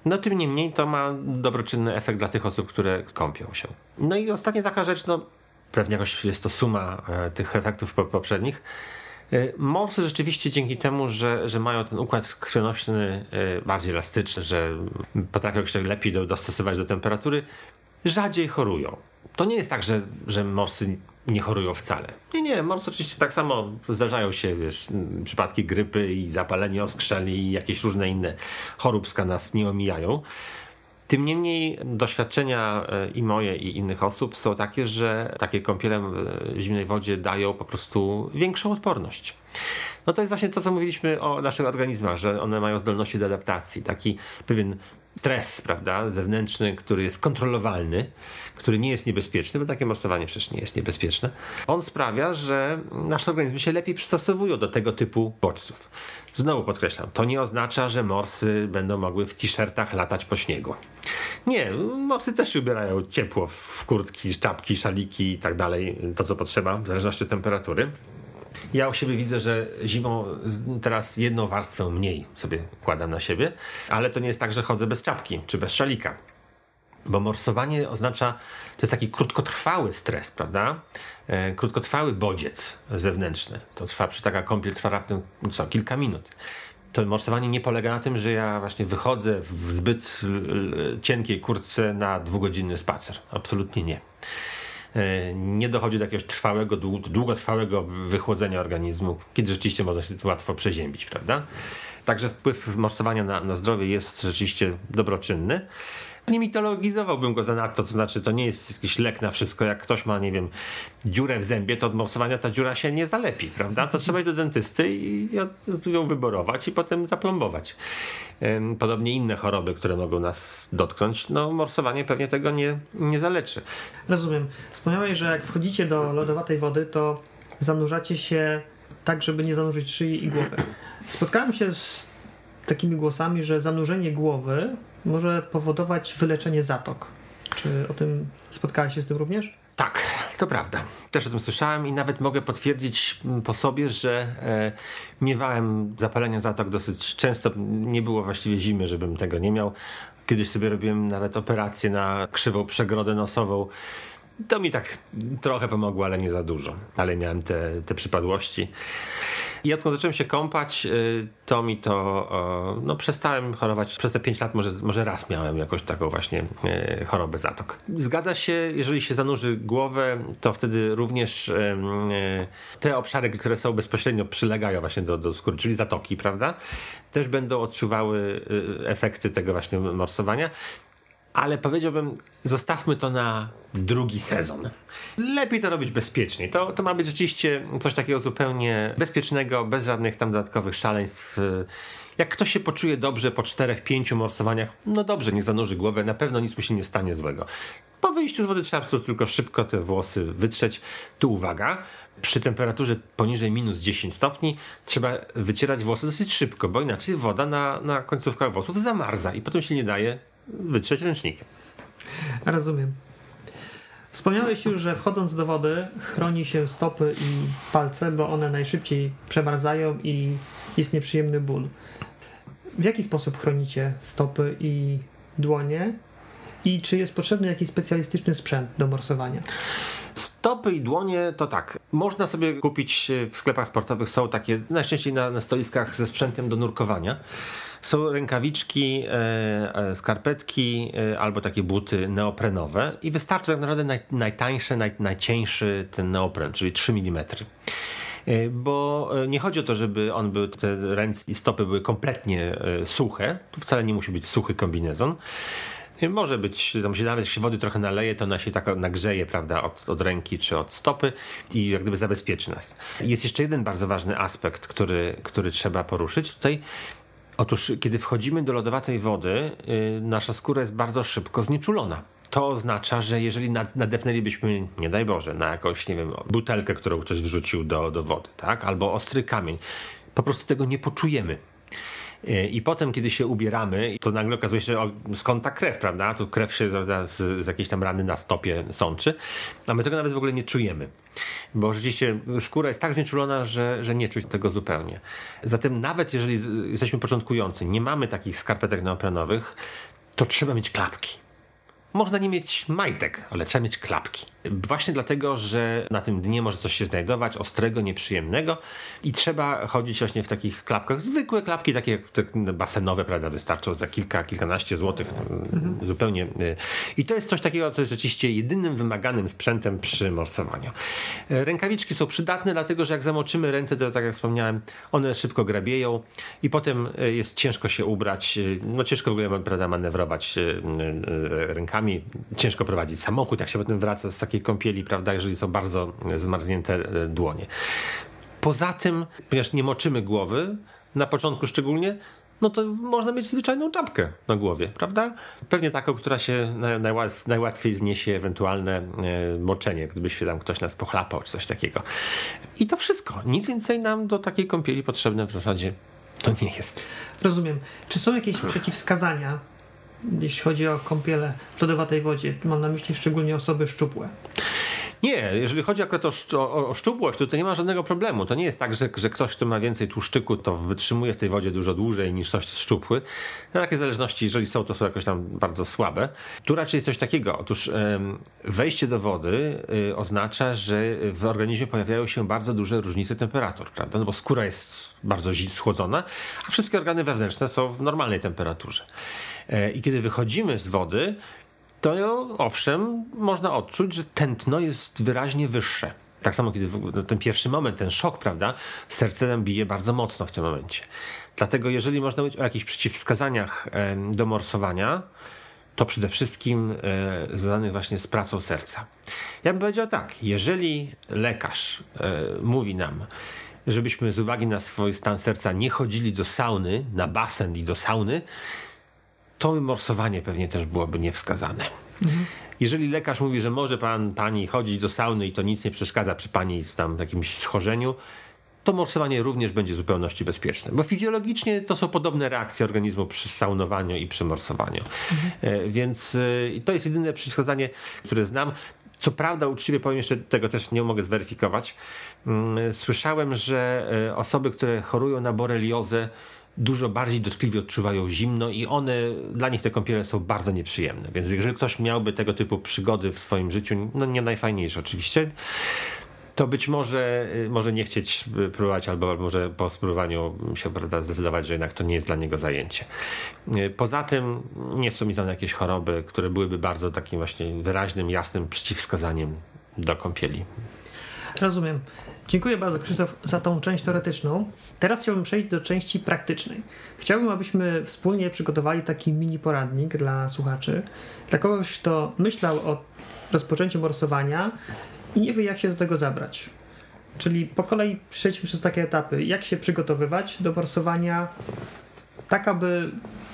No tym niemniej to ma dobroczynny efekt dla tych osób, które kąpią się. No i ostatnia taka rzecz, no pewnie jakoś jest to suma tych efektów poprzednich. Morsy rzeczywiście dzięki temu, że, że mają ten układ krwionośny bardziej elastyczny, że potrafią się lepiej dostosować do temperatury, rzadziej chorują. To nie jest tak, że, że morsy nie chorują wcale. Nie, nie, morsy oczywiście tak samo zdarzają się, wiesz, przypadki grypy i zapalenie oskrzeli i jakieś różne inne choróbska nas nie omijają. Tym niemniej doświadczenia i moje i innych osób są takie, że takie kąpiele w zimnej wodzie dają po prostu większą odporność. No to jest właśnie to, co mówiliśmy o naszych organizmach, że one mają zdolności do adaptacji. Taki pewien stres, prawda, zewnętrzny, który jest kontrolowalny, który nie jest niebezpieczny, bo takie morsowanie przecież nie jest niebezpieczne. On sprawia, że nasze organizmy się lepiej przystosowują do tego typu bodźców. Znowu podkreślam, to nie oznacza, że morsy będą mogły w t-shirtach latać po śniegu. Nie, morsy też się ubierają ciepło w kurtki, czapki, szaliki i tak dalej, to co potrzeba, w zależności od temperatury. Ja u siebie widzę, że zimą teraz jedną warstwę mniej sobie kładam na siebie, ale to nie jest tak, że chodzę bez czapki czy bez szalika. Bo morsowanie oznacza, to jest taki krótkotrwały stres, prawda? E, krótkotrwały bodziec zewnętrzny. To trwa, przy taka kąpiel trwa raptem co, kilka minut. To morsowanie nie polega na tym, że ja właśnie wychodzę w zbyt cienkiej kurtce na dwugodzinny spacer. Absolutnie nie. Nie dochodzi do jakiegoś trwałego, długotrwałego wychłodzenia organizmu, kiedy rzeczywiście można się łatwo przeziębić, prawda? Także wpływ morsowania na, na zdrowie jest rzeczywiście dobroczynny. Nie mitologizowałbym go zanadto, to znaczy to nie jest jakiś lek na wszystko. Jak ktoś ma, nie wiem, dziurę w zębie, to od morsowania ta dziura się nie zalepi, prawda? To trzeba iść do dentysty i ją wyborować i potem zaplombować. Podobnie inne choroby, które mogą nas dotknąć, no morsowanie pewnie tego nie, nie zaleczy. Rozumiem. Wspomniałeś, że jak wchodzicie do lodowatej wody, to zanurzacie się tak, żeby nie zanurzyć szyi i głowy. Spotkałem się z takimi głosami, że zanurzenie głowy może powodować wyleczenie zatok. Czy o tym spotkałaś się z tym również? Tak, to prawda. Też o tym słyszałem i nawet mogę potwierdzić po sobie, że e, miewałem zapalenia zatok dosyć często. Nie było właściwie zimy, żebym tego nie miał. Kiedyś sobie robiłem nawet operację na krzywą przegrodę nosową. To mi tak trochę pomogło, ale nie za dużo. Ale miałem te, te przypadłości. I odkąd zacząłem się kąpać, to mi to... No przestałem chorować. Przez te pięć lat może, może raz miałem jakąś taką właśnie chorobę zatok. Zgadza się, jeżeli się zanurzy głowę, to wtedy również te obszary, które są bezpośrednio przylegają właśnie do, do skóry, czyli zatoki, prawda? Też będą odczuwały efekty tego właśnie morsowania. Ale powiedziałbym, zostawmy to na drugi sezon. Lepiej to robić bezpiecznie. To, to ma być rzeczywiście coś takiego zupełnie bezpiecznego, bez żadnych tam dodatkowych szaleństw. Jak ktoś się poczuje dobrze po czterech, pięciu morsowaniach, no dobrze, nie zanurzy głowy, na pewno nic mu się nie stanie złego. Po wyjściu z wody trzeba po prostu tylko szybko te włosy wytrzeć. Tu uwaga, przy temperaturze poniżej minus dziesięć stopni trzeba wycierać włosy dosyć szybko, bo inaczej woda na, na końcówkach włosów zamarza i potem się nie daje wytrzeć ręcznikiem. Rozumiem. Wspomniałeś już, że wchodząc do wody chroni się stopy i palce, bo one najszybciej przemarzają i jest nieprzyjemny ból. W jaki sposób chronicie stopy i dłonie? I czy jest potrzebny jakiś specjalistyczny sprzęt do morsowania? Stopy i dłonie to tak. Można sobie kupić w sklepach sportowych, są takie najczęściej na, na stoiskach ze sprzętem do nurkowania. Są rękawiczki, e, skarpetki e, albo takie buty neoprenowe i wystarczy tak naprawdę naj, najtańszy, naj, najcieńszy ten neopren, czyli trzy milimetry. E, bo nie chodzi o to, żeby on był, te ręce i stopy były kompletnie e, suche. Tu wcale nie musi być suchy kombinezon. E, może być, tam się, nawet jak się wody trochę naleje, to ona się tak nagrzeje, prawda, od, od ręki czy od stopy i jak gdyby zabezpieczy nas. Jest jeszcze jeden bardzo ważny aspekt, który, który trzeba poruszyć tutaj. Otóż, kiedy wchodzimy do lodowatej wody, yy, nasza skóra jest bardzo szybko znieczulona. To oznacza, że jeżeli nad, nadepnęlibyśmy, nie daj Boże, na jakąś, nie wiem, butelkę, którą ktoś wrzucił do, do wody, tak? Albo ostry kamień, po prostu tego nie poczujemy. Yy, I potem, kiedy się ubieramy, to nagle okazuje się, o, skąd ta krew, prawda? Tu krew się prawda, z, z jakiejś tam rany na stopie sączy, a my tego nawet w ogóle nie czujemy. Bo rzeczywiście skóra jest tak znieczulona, że, że nie czuć tego zupełnie. Zatem nawet jeżeli jesteśmy początkujący, nie mamy takich skarpetek neoprenowych, to trzeba mieć klapki. Można nie mieć majtek, ale trzeba mieć klapki. Właśnie dlatego, że na tym dnie może coś się znajdować ostrego, nieprzyjemnego i trzeba chodzić właśnie w takich klapkach. Zwykłe klapki, takie basenowe, prawda, wystarczą za kilka, kilkanaście złotych. Mhm. Zupełnie. I to jest coś takiego, co jest rzeczywiście jedynym wymaganym sprzętem przy morsowaniu. Rękawiczki są przydatne, dlatego, że jak zamoczymy ręce, to tak jak wspomniałem, one szybko grabieją i potem jest ciężko się ubrać. No ciężko w ogóle, prawda, manewrować rękami. Ciężko prowadzić samochód, jak się potem wraca z takiej kąpieli, prawda, jeżeli są bardzo zmarznięte dłonie. Poza tym, ponieważ nie moczymy głowy, na początku szczególnie, no to można mieć zwyczajną czapkę na głowie, prawda? Pewnie taką, która się najłat- najłatwiej zniesie ewentualne moczenie, gdyby się tam ktoś nas pochlapał, czy coś takiego. I to wszystko. Nic więcej nam do takiej kąpieli potrzebne w zasadzie to nie jest. Rozumiem. Czy są jakieś hmm. przeciwwskazania, jeśli chodzi o kąpiele w lodowatej wodzie? Mam na myśli szczególnie osoby szczupłe. Nie, jeżeli chodzi akurat o, szcz- o, o szczupłość, to, to nie ma żadnego problemu. To nie jest tak, że, że ktoś, kto ma więcej tłuszczyku, to wytrzymuje w tej wodzie dużo dłużej niż ktoś szczupły. No, takie zależności, jeżeli są, to są jakoś tam bardzo słabe. Tu raczej jest coś takiego. Otóż ym, wejście do wody y, oznacza, że w organizmie pojawiają się bardzo duże różnice temperatur, prawda? No bo skóra jest bardzo schłodzona, a wszystkie organy wewnętrzne są w normalnej temperaturze. Y, I kiedy wychodzimy z wody, to owszem, można odczuć, że tętno jest wyraźnie wyższe. Tak samo, kiedy ten pierwszy moment, ten szok, prawda, serce nam bije bardzo mocno w tym momencie. Dlatego jeżeli można mówić o jakichś przeciwwskazaniach do morsowania, to przede wszystkim związanych właśnie z pracą serca. Ja bym powiedział tak, jeżeli lekarz mówi nam, żebyśmy z uwagi na swój stan serca nie chodzili do sauny, na basen i do sauny, to morsowanie pewnie też byłoby niewskazane. Mhm. Jeżeli lekarz mówi, że może pan, pani chodzić do sauny i to nic nie przeszkadza przy pani tam jakimś schorzeniu, to morsowanie również będzie w zupełności bezpieczne. Bo fizjologicznie to są podobne reakcje organizmu przy saunowaniu i przy morsowaniu. Mhm. Więc to jest jedyne przykazanie, które znam. Co prawda, uczciwie powiem, jeszcze tego też nie mogę zweryfikować. Słyszałem, że osoby, które chorują na boreliozę, dużo bardziej dotkliwie odczuwają zimno i one, dla nich te kąpiele są bardzo nieprzyjemne. Więc jeżeli ktoś miałby tego typu przygody w swoim życiu, no nie najfajniejsze oczywiście, to być może może nie chcieć próbować, albo może po spróbowaniu się, prawda, zdecydować, że jednak to nie jest dla niego zajęcie. Poza tym nie są mi znane jakieś choroby, które byłyby bardzo takim właśnie wyraźnym, jasnym przeciwwskazaniem do kąpieli. Rozumiem. Dziękuję bardzo, Krzysztof, za tą część teoretyczną. Teraz chciałbym przejść do części praktycznej. Chciałbym, abyśmy wspólnie przygotowali taki mini poradnik dla słuchaczy, dla kogoś, kto myślał o rozpoczęciu morsowania i nie wie, jak się do tego zabrać. Czyli po kolei przejdźmy przez takie etapy. Jak się przygotowywać do morsowania, tak aby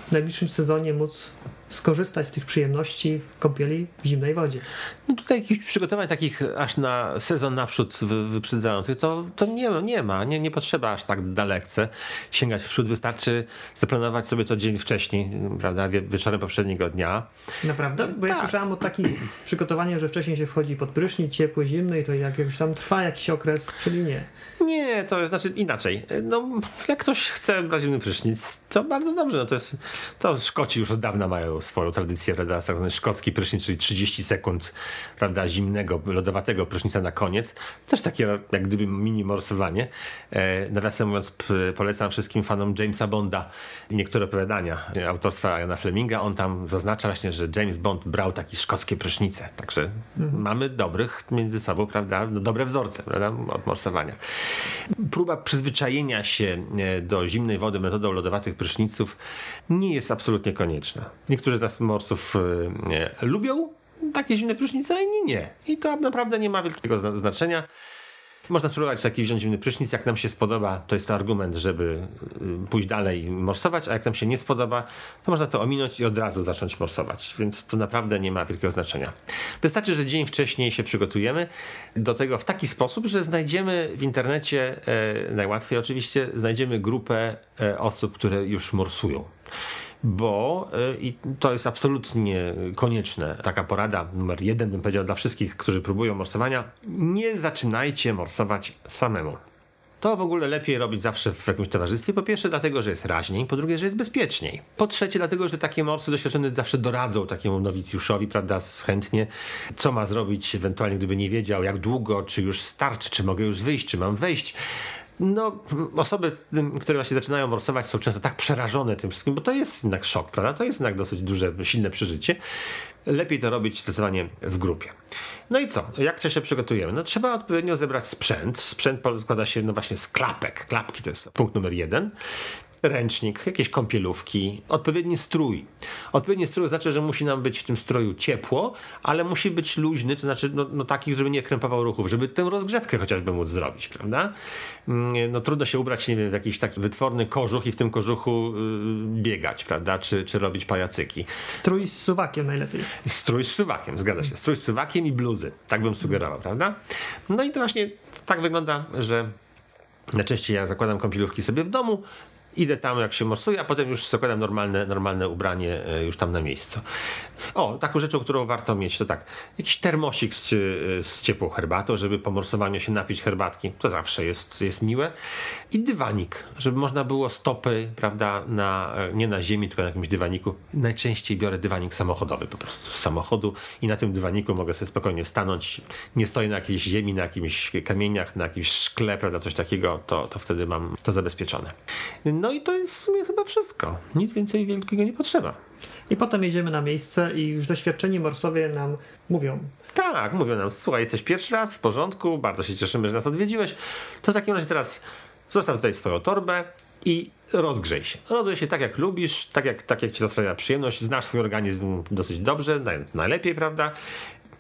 w najbliższym sezonie móc skorzystać z tych przyjemności w kąpieli w zimnej wodzie. No tutaj jakichś przygotowań takich aż na sezon naprzód wyprzedzających to, to nie, nie ma, nie, nie potrzeba aż tak dalekce sięgać w przód. Wystarczy zaplanować sobie to dzień wcześniej, prawda, wieczorem poprzedniego dnia. Naprawdę? Bo tak. Ja słyszałem o takich przygotowaniach, że wcześniej się wchodzi pod prysznic, ciepły, zimny i to jak już tam trwa jakiś okres, czyli nie. Nie, to znaczy inaczej. No, jak ktoś chce brać zimny prysznic, to bardzo dobrze. No to, jest, to Szkoci już od dawna mają swoją tradycję, prawda, szkocki prysznic, czyli trzydzieści sekund, prawda, zimnego, lodowatego prysznica na koniec. Też takie jak gdyby mini morsowanie. E, nawiasem mówiąc, p- polecam wszystkim fanom Jamesa Bonda niektóre opowiadania autorstwa Jana Fleminga. On tam zaznacza właśnie, że James Bond brał takie szkockie prysznice. Także mhm. mamy dobrych między sobą, prawda, no, dobre wzorce, prawda, od morsowania. Próba przyzwyczajenia się do zimnej wody metodą lodowatych pryszniców nie jest absolutnie konieczna. Niektórzy z nas morsów nie, lubią takie zimne prysznice, a inni nie. I to naprawdę nie ma wielkiego zna- znaczenia. Można spróbować taki wziąć zimny prysznic. Jak nam się spodoba, to jest to argument, żeby pójść dalej i morsować, a jak nam się nie spodoba, to można to ominąć i od razu zacząć morsować. Więc to naprawdę nie ma wielkiego znaczenia. Wystarczy, że dzień wcześniej się przygotujemy do tego w taki sposób, że znajdziemy w internecie, e, najłatwiej oczywiście, znajdziemy grupę e, osób, które już morsują. Bo i to jest absolutnie konieczne, taka porada numer jeden, bym powiedział, dla wszystkich, którzy próbują morsowania: nie zaczynajcie morsować samemu. To w ogóle lepiej robić zawsze w jakimś towarzystwie. Po pierwsze dlatego, że jest raźniej, po drugie, że jest bezpieczniej. Po trzecie dlatego, że takie morsy doświadczone zawsze doradzą takiemu nowicjuszowi, prawda, chętnie, co ma zrobić, ewentualnie gdyby nie wiedział, jak długo, czy już starczy, czy mogę już wyjść, czy mam wejść. No, osoby, które właśnie zaczynają morsować, są często tak przerażone tym wszystkim, bo to jest jednak szok, prawda? To jest jednak dosyć duże, silne przeżycie. Lepiej to robić zdecydowanie w grupie. No i co? Jak się przygotujemy? No trzeba odpowiednio zebrać sprzęt. Sprzęt składa się no właśnie z klapek. Klapki to jest punkt numer jeden. Ręcznik, jakieś kąpielówki, odpowiedni strój. Odpowiedni strój znaczy, że musi nam być w tym stroju ciepło, ale musi być luźny, to znaczy no, no taki, żeby nie krępował ruchów, żeby tę rozgrzewkę chociażby móc zrobić, prawda? No trudno się ubrać, nie wiem, w jakiś taki wytworny kożuch i w tym kożuchu yy, biegać, prawda? Czy, czy robić pajacyki. Strój z suwakiem najlepiej. Strój z suwakiem, zgadza się. Strój z suwakiem i bluzy, tak bym sugerował, prawda? No i to właśnie tak wygląda, że najczęściej ja zakładam kąpielówki sobie w domu, Idę tam, jak się morsuję, a potem już zakładam normalne, normalne ubranie już tam na miejscu. O, taką rzeczą, którą warto mieć, to tak, jakiś termosik z, z ciepłą herbatą, żeby po morsowaniu się napić herbatki, to zawsze jest, jest miłe. I dywanik, żeby można było stopy, prawda, na, nie na ziemi, tylko na jakimś dywaniku. Najczęściej biorę dywanik samochodowy po prostu z samochodu i na tym dywaniku mogę sobie spokojnie stanąć. Nie stoję na jakiejś ziemi, na jakimś kamieniach, na jakimś szkle, prawda, coś takiego, to, to wtedy mam to zabezpieczone. No i to jest w sumie chyba wszystko. Nic więcej wielkiego nie potrzeba. I potem jedziemy na miejsce i już doświadczeni morsowie nam mówią. Tak, mówią nam, słuchaj, jesteś pierwszy raz, w porządku, bardzo się cieszymy, że nas odwiedziłeś. To w takim razie teraz zostaw tutaj swoją torbę i rozgrzej się. Rozgrzej się tak, jak lubisz, tak jak, tak jak ci to sprawia przyjemność. Znasz swój organizm dosyć dobrze, najlepiej, prawda?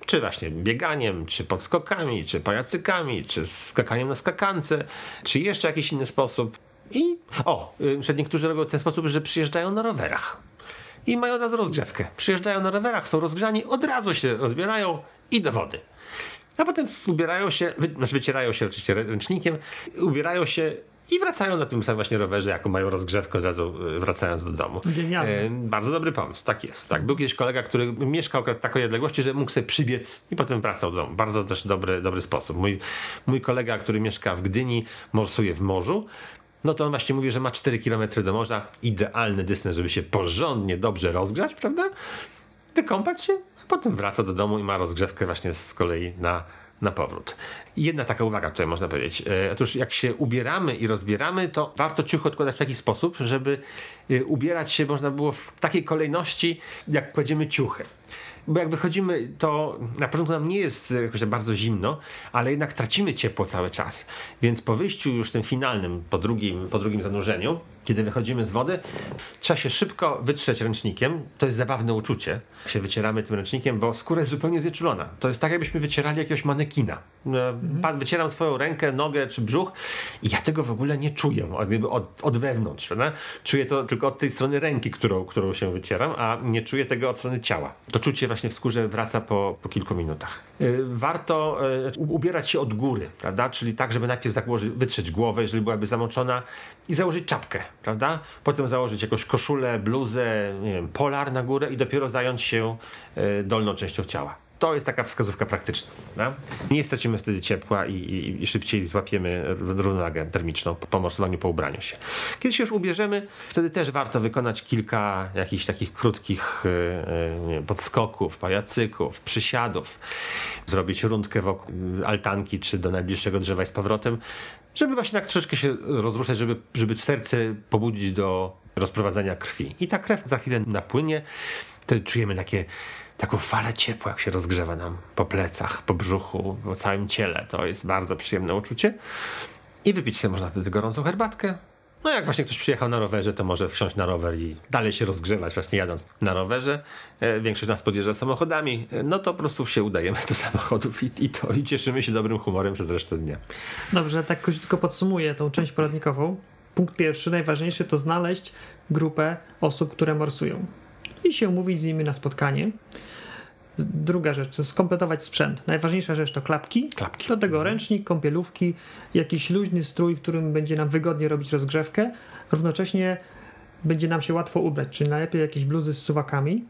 Czy właśnie bieganiem, czy podskokami, czy pajacykami, czy skakaniem na skakance, czy jeszcze jakiś inny sposób. I o, niektórzy robią w ten sposób, że przyjeżdżają na rowerach i mają od razu rozgrzewkę. Przyjeżdżają na rowerach, są rozgrzani, od razu się rozbierają i do wody. A potem ubierają się, wy, znaczy wycierają się oczywiście ręcznikiem, ubierają się i wracają na tym samym właśnie rowerze, jaką mają rozgrzewkę, od razu wracając do domu. E, bardzo dobry pomysł, tak jest. Tak. Był kiedyś kolega, który mieszkał w takiej odległości, że mógł sobie przybiec i potem wracał do domu. Bardzo też dobry, dobry sposób. Mój, mój kolega, który mieszka w Gdyni, morsuje w morzu. No to on właśnie mówi, że ma cztery kilometry do morza. Idealny dystans, żeby się porządnie, dobrze rozgrzać, prawda? Wykąpać się, a potem wraca do domu i ma rozgrzewkę właśnie z kolei na, na powrót. I jedna taka uwaga tutaj można powiedzieć. Otóż jak się ubieramy i rozbieramy, to warto ciuchy odkładać w taki sposób, żeby ubierać się można było w takiej kolejności, jak kładziemy ciuchy. Bo jak wychodzimy, to na początku nam nie jest jakoś bardzo zimno, ale jednak tracimy ciepło cały czas. Więc po wyjściu już tym finalnym, po drugim, po drugim zanurzeniu, kiedy wychodzimy z wody, trzeba się szybko wytrzeć ręcznikiem. To jest zabawne uczucie, jak się wycieramy tym ręcznikiem, bo skóra jest zupełnie znieczulona. To jest tak, jakbyśmy wycierali jakiegoś manekina. Mhm. Wycieram swoją rękę, nogę czy brzuch i ja tego w ogóle nie czuję, od, od wewnątrz. Prawda? Czuję to tylko od tej strony ręki, którą, którą się wycieram, a nie czuję tego od strony ciała. To czucie właśnie w skórze wraca po, po kilku minutach. Warto ubierać się od góry, prawda? Czyli tak, żeby najpierw założyć, wytrzeć głowę, jeżeli byłaby zamoczona, i założyć czapkę, prawda? Potem założyć jakąś koszulę, bluzę, nie wiem, polar na górę i dopiero zająć się dolną częścią ciała. To jest taka wskazówka praktyczna, prawda? Nie stracimy wtedy ciepła i, i, i szybciej złapiemy równowagę termiczną po morsowaniu, po ubraniu się. Kiedy się już ubierzemy, wtedy też warto wykonać kilka jakichś takich krótkich wiem, podskoków, pajacyków, przysiadów. Zrobić rundkę wokół altanki czy do najbliższego drzewa i z powrotem, żeby właśnie tak troszeczkę się rozruszać, żeby, żeby serce pobudzić do rozprowadzania krwi. I ta krew za chwilę napłynie, wtedy czujemy takie taką falę ciepła, jak się rozgrzewa nam po plecach, po brzuchu, po całym ciele. To jest bardzo przyjemne uczucie. I wypić sobie można wtedy gorącą herbatkę. No jak właśnie ktoś przyjechał na rowerze, to może wsiąść na rower i dalej się rozgrzewać właśnie jadąc na rowerze. Większość z nas podjeżdża samochodami. No to po prostu się udajemy do samochodów i, i to i cieszymy się dobrym humorem przez resztę dnia. Dobrze, tak króciutko podsumuję tą część poradnikową. Punkt pierwszy, najważniejszy to znaleźć grupę osób, które morsują i się umówić z nimi na spotkanie. Druga rzecz, to skompletować sprzęt. Najważniejsza rzecz to klapki. klapki. Do tego ręcznik, kąpielówki, jakiś luźny strój, w którym będzie nam wygodnie robić rozgrzewkę. Równocześnie będzie nam się łatwo ubrać, czyli najlepiej jakieś bluzy z suwakami.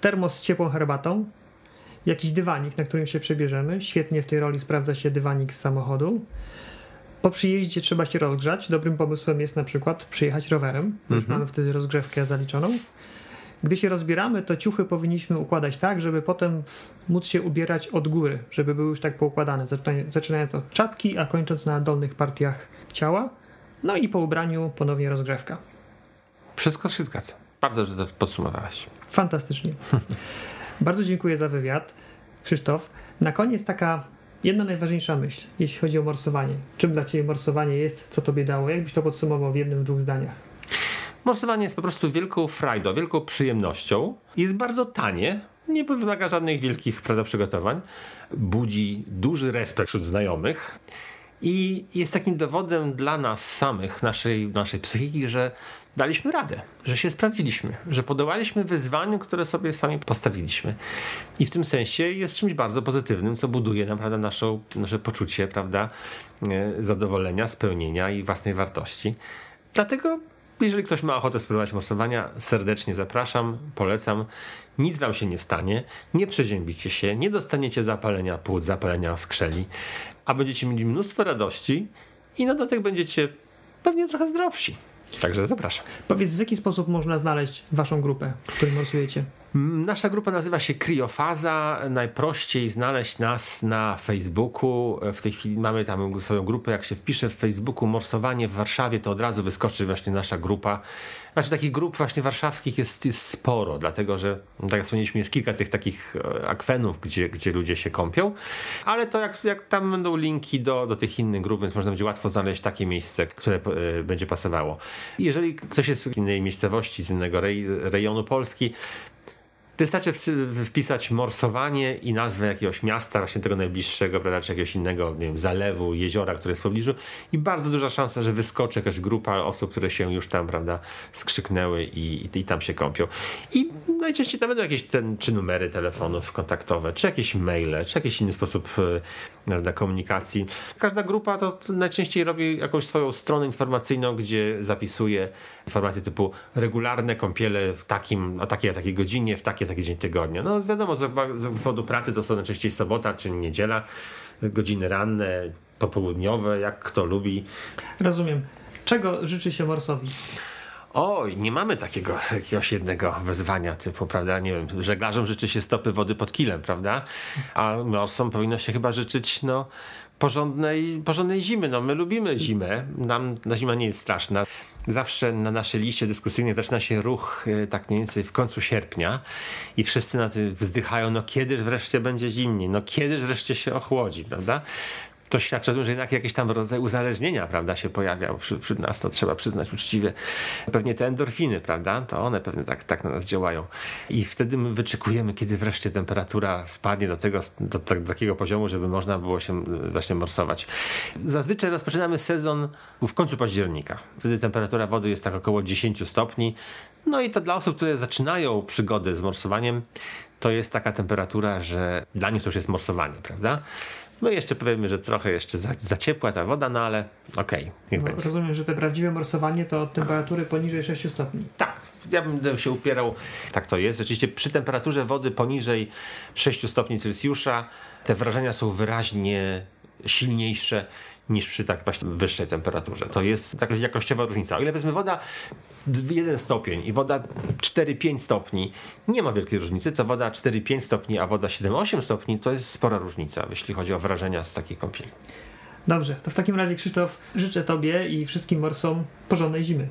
Termos z ciepłą herbatą. Jakiś dywanik, na którym się przebierzemy. Świetnie w tej roli sprawdza się dywanik z samochodu. Po przyjeździe trzeba się rozgrzać. Dobrym pomysłem jest na przykład przyjechać rowerem. Mhm. Już mamy wtedy rozgrzewkę zaliczoną. Gdy się rozbieramy, to ciuchy powinniśmy układać tak, żeby potem móc się ubierać od góry, żeby były już tak poukładane, zaczynając od czapki, a kończąc na dolnych partiach ciała. No i po ubraniu ponownie rozgrzewka. Wszystko się zgadza. Bardzo, że to podsumowałeś. Fantastycznie. Bardzo dziękuję za wywiad, Krzysztof. Na koniec taka jedna najważniejsza myśl, jeśli chodzi o morsowanie. Czym dla ciebie morsowanie jest? Co tobie dało? Jakbyś to podsumował w jednym, dwóch zdaniach? Morsowanie jest po prostu wielką frajdą, wielką przyjemnością. Jest bardzo tanie, nie wymaga żadnych wielkich prawda, przygotowań. Budzi duży respekt wśród znajomych i jest takim dowodem dla nas samych, naszej, naszej psychiki, że daliśmy radę, że się sprawdziliśmy, że podołaliśmy wyzwaniu, które sobie sami postawiliśmy. I w tym sensie jest czymś bardzo pozytywnym, co buduje nam prawda, naszą, nasze poczucie prawda, zadowolenia, spełnienia i własnej wartości. Dlatego jeżeli ktoś ma ochotę spróbować mocowania, serdecznie zapraszam, polecam. Nic wam się nie stanie, nie przeziębicie się, nie dostaniecie zapalenia płuc, zapalenia skrzeli, a będziecie mieli mnóstwo radości i na dodatek będziecie pewnie trochę zdrowsi. Także zapraszam. Powiedz, w jaki sposób można znaleźć waszą grupę, w której morsujecie? Nasza grupa nazywa się Kriofaza. Najprościej znaleźć nas na Facebooku. W tej chwili mamy tam swoją grupę. Jak się wpisze w Facebooku morsowanie w Warszawie, to od razu wyskoczy właśnie nasza grupa. Znaczy takich grup właśnie warszawskich jest, jest sporo, dlatego że, tak jak wspomnieliśmy, jest kilka tych takich akwenów, gdzie, gdzie ludzie się kąpią, ale to jak, jak tam będą linki do, do tych innych grup, więc można będzie łatwo znaleźć takie miejsce, które y, będzie pasowało. Jeżeli ktoś jest z innej miejscowości, z innego rej, rejonu Polski, wystarczy wpisać morsowanie i nazwę jakiegoś miasta, właśnie tego najbliższego, prawda, czy jakiegoś innego, nie wiem, zalewu, jeziora, które jest w pobliżu, i bardzo duża szansa, że wyskoczy jakaś grupa osób, które się już tam, prawda, skrzyknęły i, i tam się kąpią. I najczęściej tam będą jakieś ten, czy numery telefonów kontaktowe, czy jakieś maile, czy jakiś inny sposób, prawda, komunikacji. Każda grupa to najczęściej robi jakąś swoją stronę informacyjną, gdzie zapisuje informacje typu regularne kąpiele w takim, o takiej, o takiej godzinie, w takiej, taki dzień tygodnia. No wiadomo, z powodu pracy to są najczęściej sobota czy niedziela, godziny ranne, popołudniowe, jak kto lubi. Rozumiem. Czego życzy się morsowi? Oj, nie mamy takiego jakiegoś jednego wezwania typu, prawda, nie wiem, żeglarzom życzy się stopy wody pod kilem, prawda, a morsom powinno się chyba życzyć, no, porządnej, porządnej zimy. No, my lubimy zimę, nam ta zima nie jest straszna. Zawsze na naszej liście dyskusyjnej zaczyna się ruch tak mniej więcej w końcu sierpnia i wszyscy na tym wzdychają, no kiedyż wreszcie będzie zimniej, no kiedyż wreszcie się ochłodzi, prawda? To świadczy o tym, że jednak jakiś tam rodzaj uzależnienia, prawda, się pojawiał wśród, wśród nas, to trzeba przyznać uczciwie. Pewnie te endorfiny, prawda, to one pewnie tak, tak na nas działają. I wtedy my wyczekujemy, kiedy wreszcie temperatura spadnie do, tego, do, do takiego poziomu, żeby można było się właśnie morsować. Zazwyczaj rozpoczynamy sezon w końcu października. Wtedy temperatura wody jest tak około dziesięć stopni. No i to dla osób, które zaczynają przygodę z morsowaniem, to jest taka temperatura, że dla nich to już jest morsowanie, prawda? My jeszcze powiemy, że trochę jeszcze za, za ciepła ta woda, no ale okej, okay, niech no, będzie. Rozumiem, że to prawdziwe morsowanie to od temperatury poniżej sześć stopni. Tak, ja bym się upierał, tak to jest. Rzeczywiście przy temperaturze wody poniżej sześć stopni Celsjusza te wrażenia są wyraźnie silniejsze niż przy tak właśnie wyższej temperaturze. To jest taka jakościowa różnica. O ile powiedzmy woda jeden stopień i woda cztery pięć stopni, nie ma wielkiej różnicy, to woda cztery pięć stopni, a woda siedem osiem stopni to jest spora różnica, jeśli chodzi o wrażenia z takiej kąpieli. Dobrze, to w takim razie, Krzysztof, życzę tobie i wszystkim morsom porządnej zimy.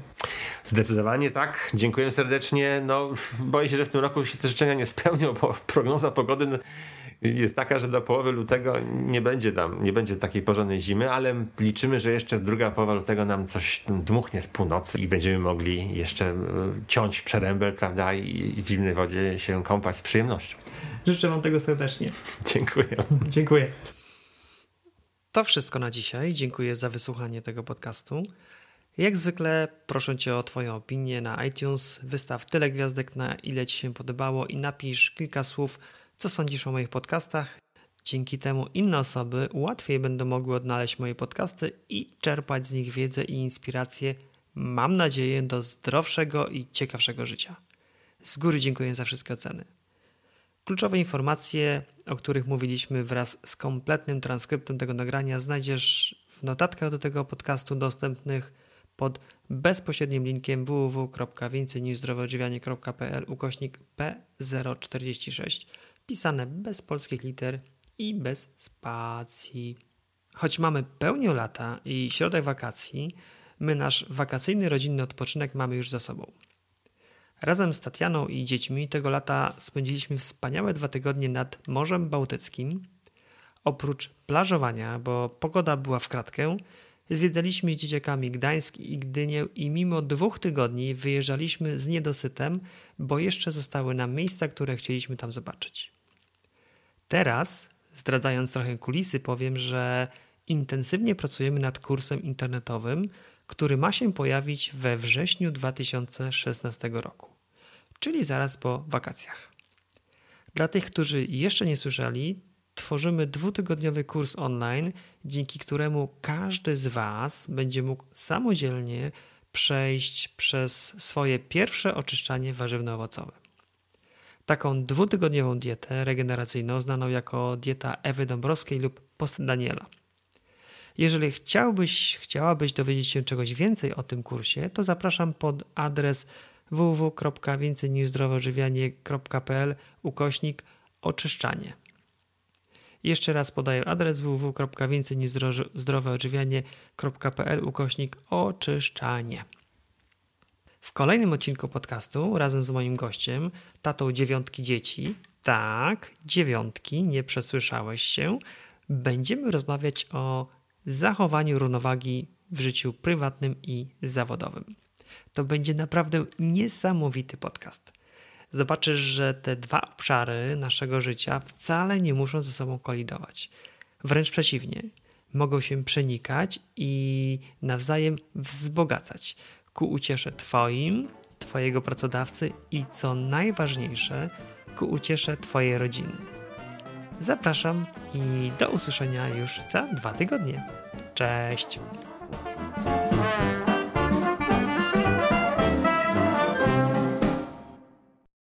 Zdecydowanie tak, dziękuję serdecznie. No, boję się, że w tym roku się te życzenia nie spełnią, bo prognoza pogody jest taka, że do połowy lutego nie będzie tam, nie będzie takiej porządnej zimy, ale liczymy, że jeszcze druga połowa lutego nam coś dmuchnie z północy i będziemy mogli jeszcze ciąć przerębel, prawda, i w zimnej wodzie się kąpać z przyjemnością. Życzę wam tego serdecznie. Dziękuję. Dziękuję. To wszystko na dzisiaj. Dziękuję za wysłuchanie tego podcastu. Jak zwykle proszę Cię o Twoją opinię na iTunes. Wystaw tyle gwiazdek, na ile Ci się podobało, i napisz kilka słów, co sądzisz o moich podcastach. Dzięki temu inne osoby łatwiej będą mogły odnaleźć moje podcasty i czerpać z nich wiedzę i inspiracje, mam nadzieję, do zdrowszego i ciekawszego życia. Z góry dziękuję za wszystkie oceny. Kluczowe informacje, o których mówiliśmy, wraz z kompletnym transkryptem tego nagrania znajdziesz w notatkach do tego podcastu dostępnych pod bezpośrednim linkiem www kropka więcej niż zdrowe odżywianie kropka pl ukośnik P zero czterdzieści sześć, pisane bez polskich liter i bez spacji. Choć mamy pełnię lata i środek wakacji, my nasz wakacyjny rodzinny odpoczynek mamy już za sobą. Razem z Tatianą i dziećmi tego lata spędziliśmy wspaniałe dwa tygodnie nad Morzem Bałtyckim. Oprócz plażowania, bo pogoda była w kratkę, zwiedzaliśmy z dzieciakami Gdańsk i Gdynię i mimo dwóch tygodni wyjeżdżaliśmy z niedosytem, bo jeszcze zostały nam miejsca, które chcieliśmy tam zobaczyć. Teraz, zdradzając trochę kulisy, powiem, że intensywnie pracujemy nad kursem internetowym, który ma się pojawić we wrześniu dwa tysiące szesnastego roku, czyli zaraz po wakacjach. Dla tych, którzy jeszcze nie słyszeli, tworzymy dwutygodniowy kurs online, dzięki któremu każdy z Was będzie mógł samodzielnie przejść przez swoje pierwsze oczyszczanie warzywno-owocowe. Taką dwutygodniową dietę regeneracyjną znaną jako dieta Ewy Dąbrowskiej lub Post Daniela. Jeżeli chciałbyś, chciałabyś dowiedzieć się czegoś więcej o tym kursie, to zapraszam pod adres www kropka więcej niż zdrowe odżywianie kropka pl ukośnik oczyszczanie. Jeszcze raz podaję adres www kropka więcej niż zdrowe odżywianie kropka pl ukośnik oczyszczanie. W kolejnym odcinku podcastu razem z moim gościem, tatą dziewiątki dzieci, tak, dziewiątki, nie przesłyszałeś się, będziemy rozmawiać o zachowaniu równowagi w życiu prywatnym i zawodowym. To będzie naprawdę niesamowity podcast. Zobaczysz, że te dwa obszary naszego życia wcale nie muszą ze sobą kolidować. Wręcz przeciwnie, mogą się przenikać i nawzajem wzbogacać ku uciesze Twoim, Twojego pracodawcy i co najważniejsze, ku uciesze Twojej rodziny. Zapraszam i do usłyszenia już za dwa tygodnie. Cześć!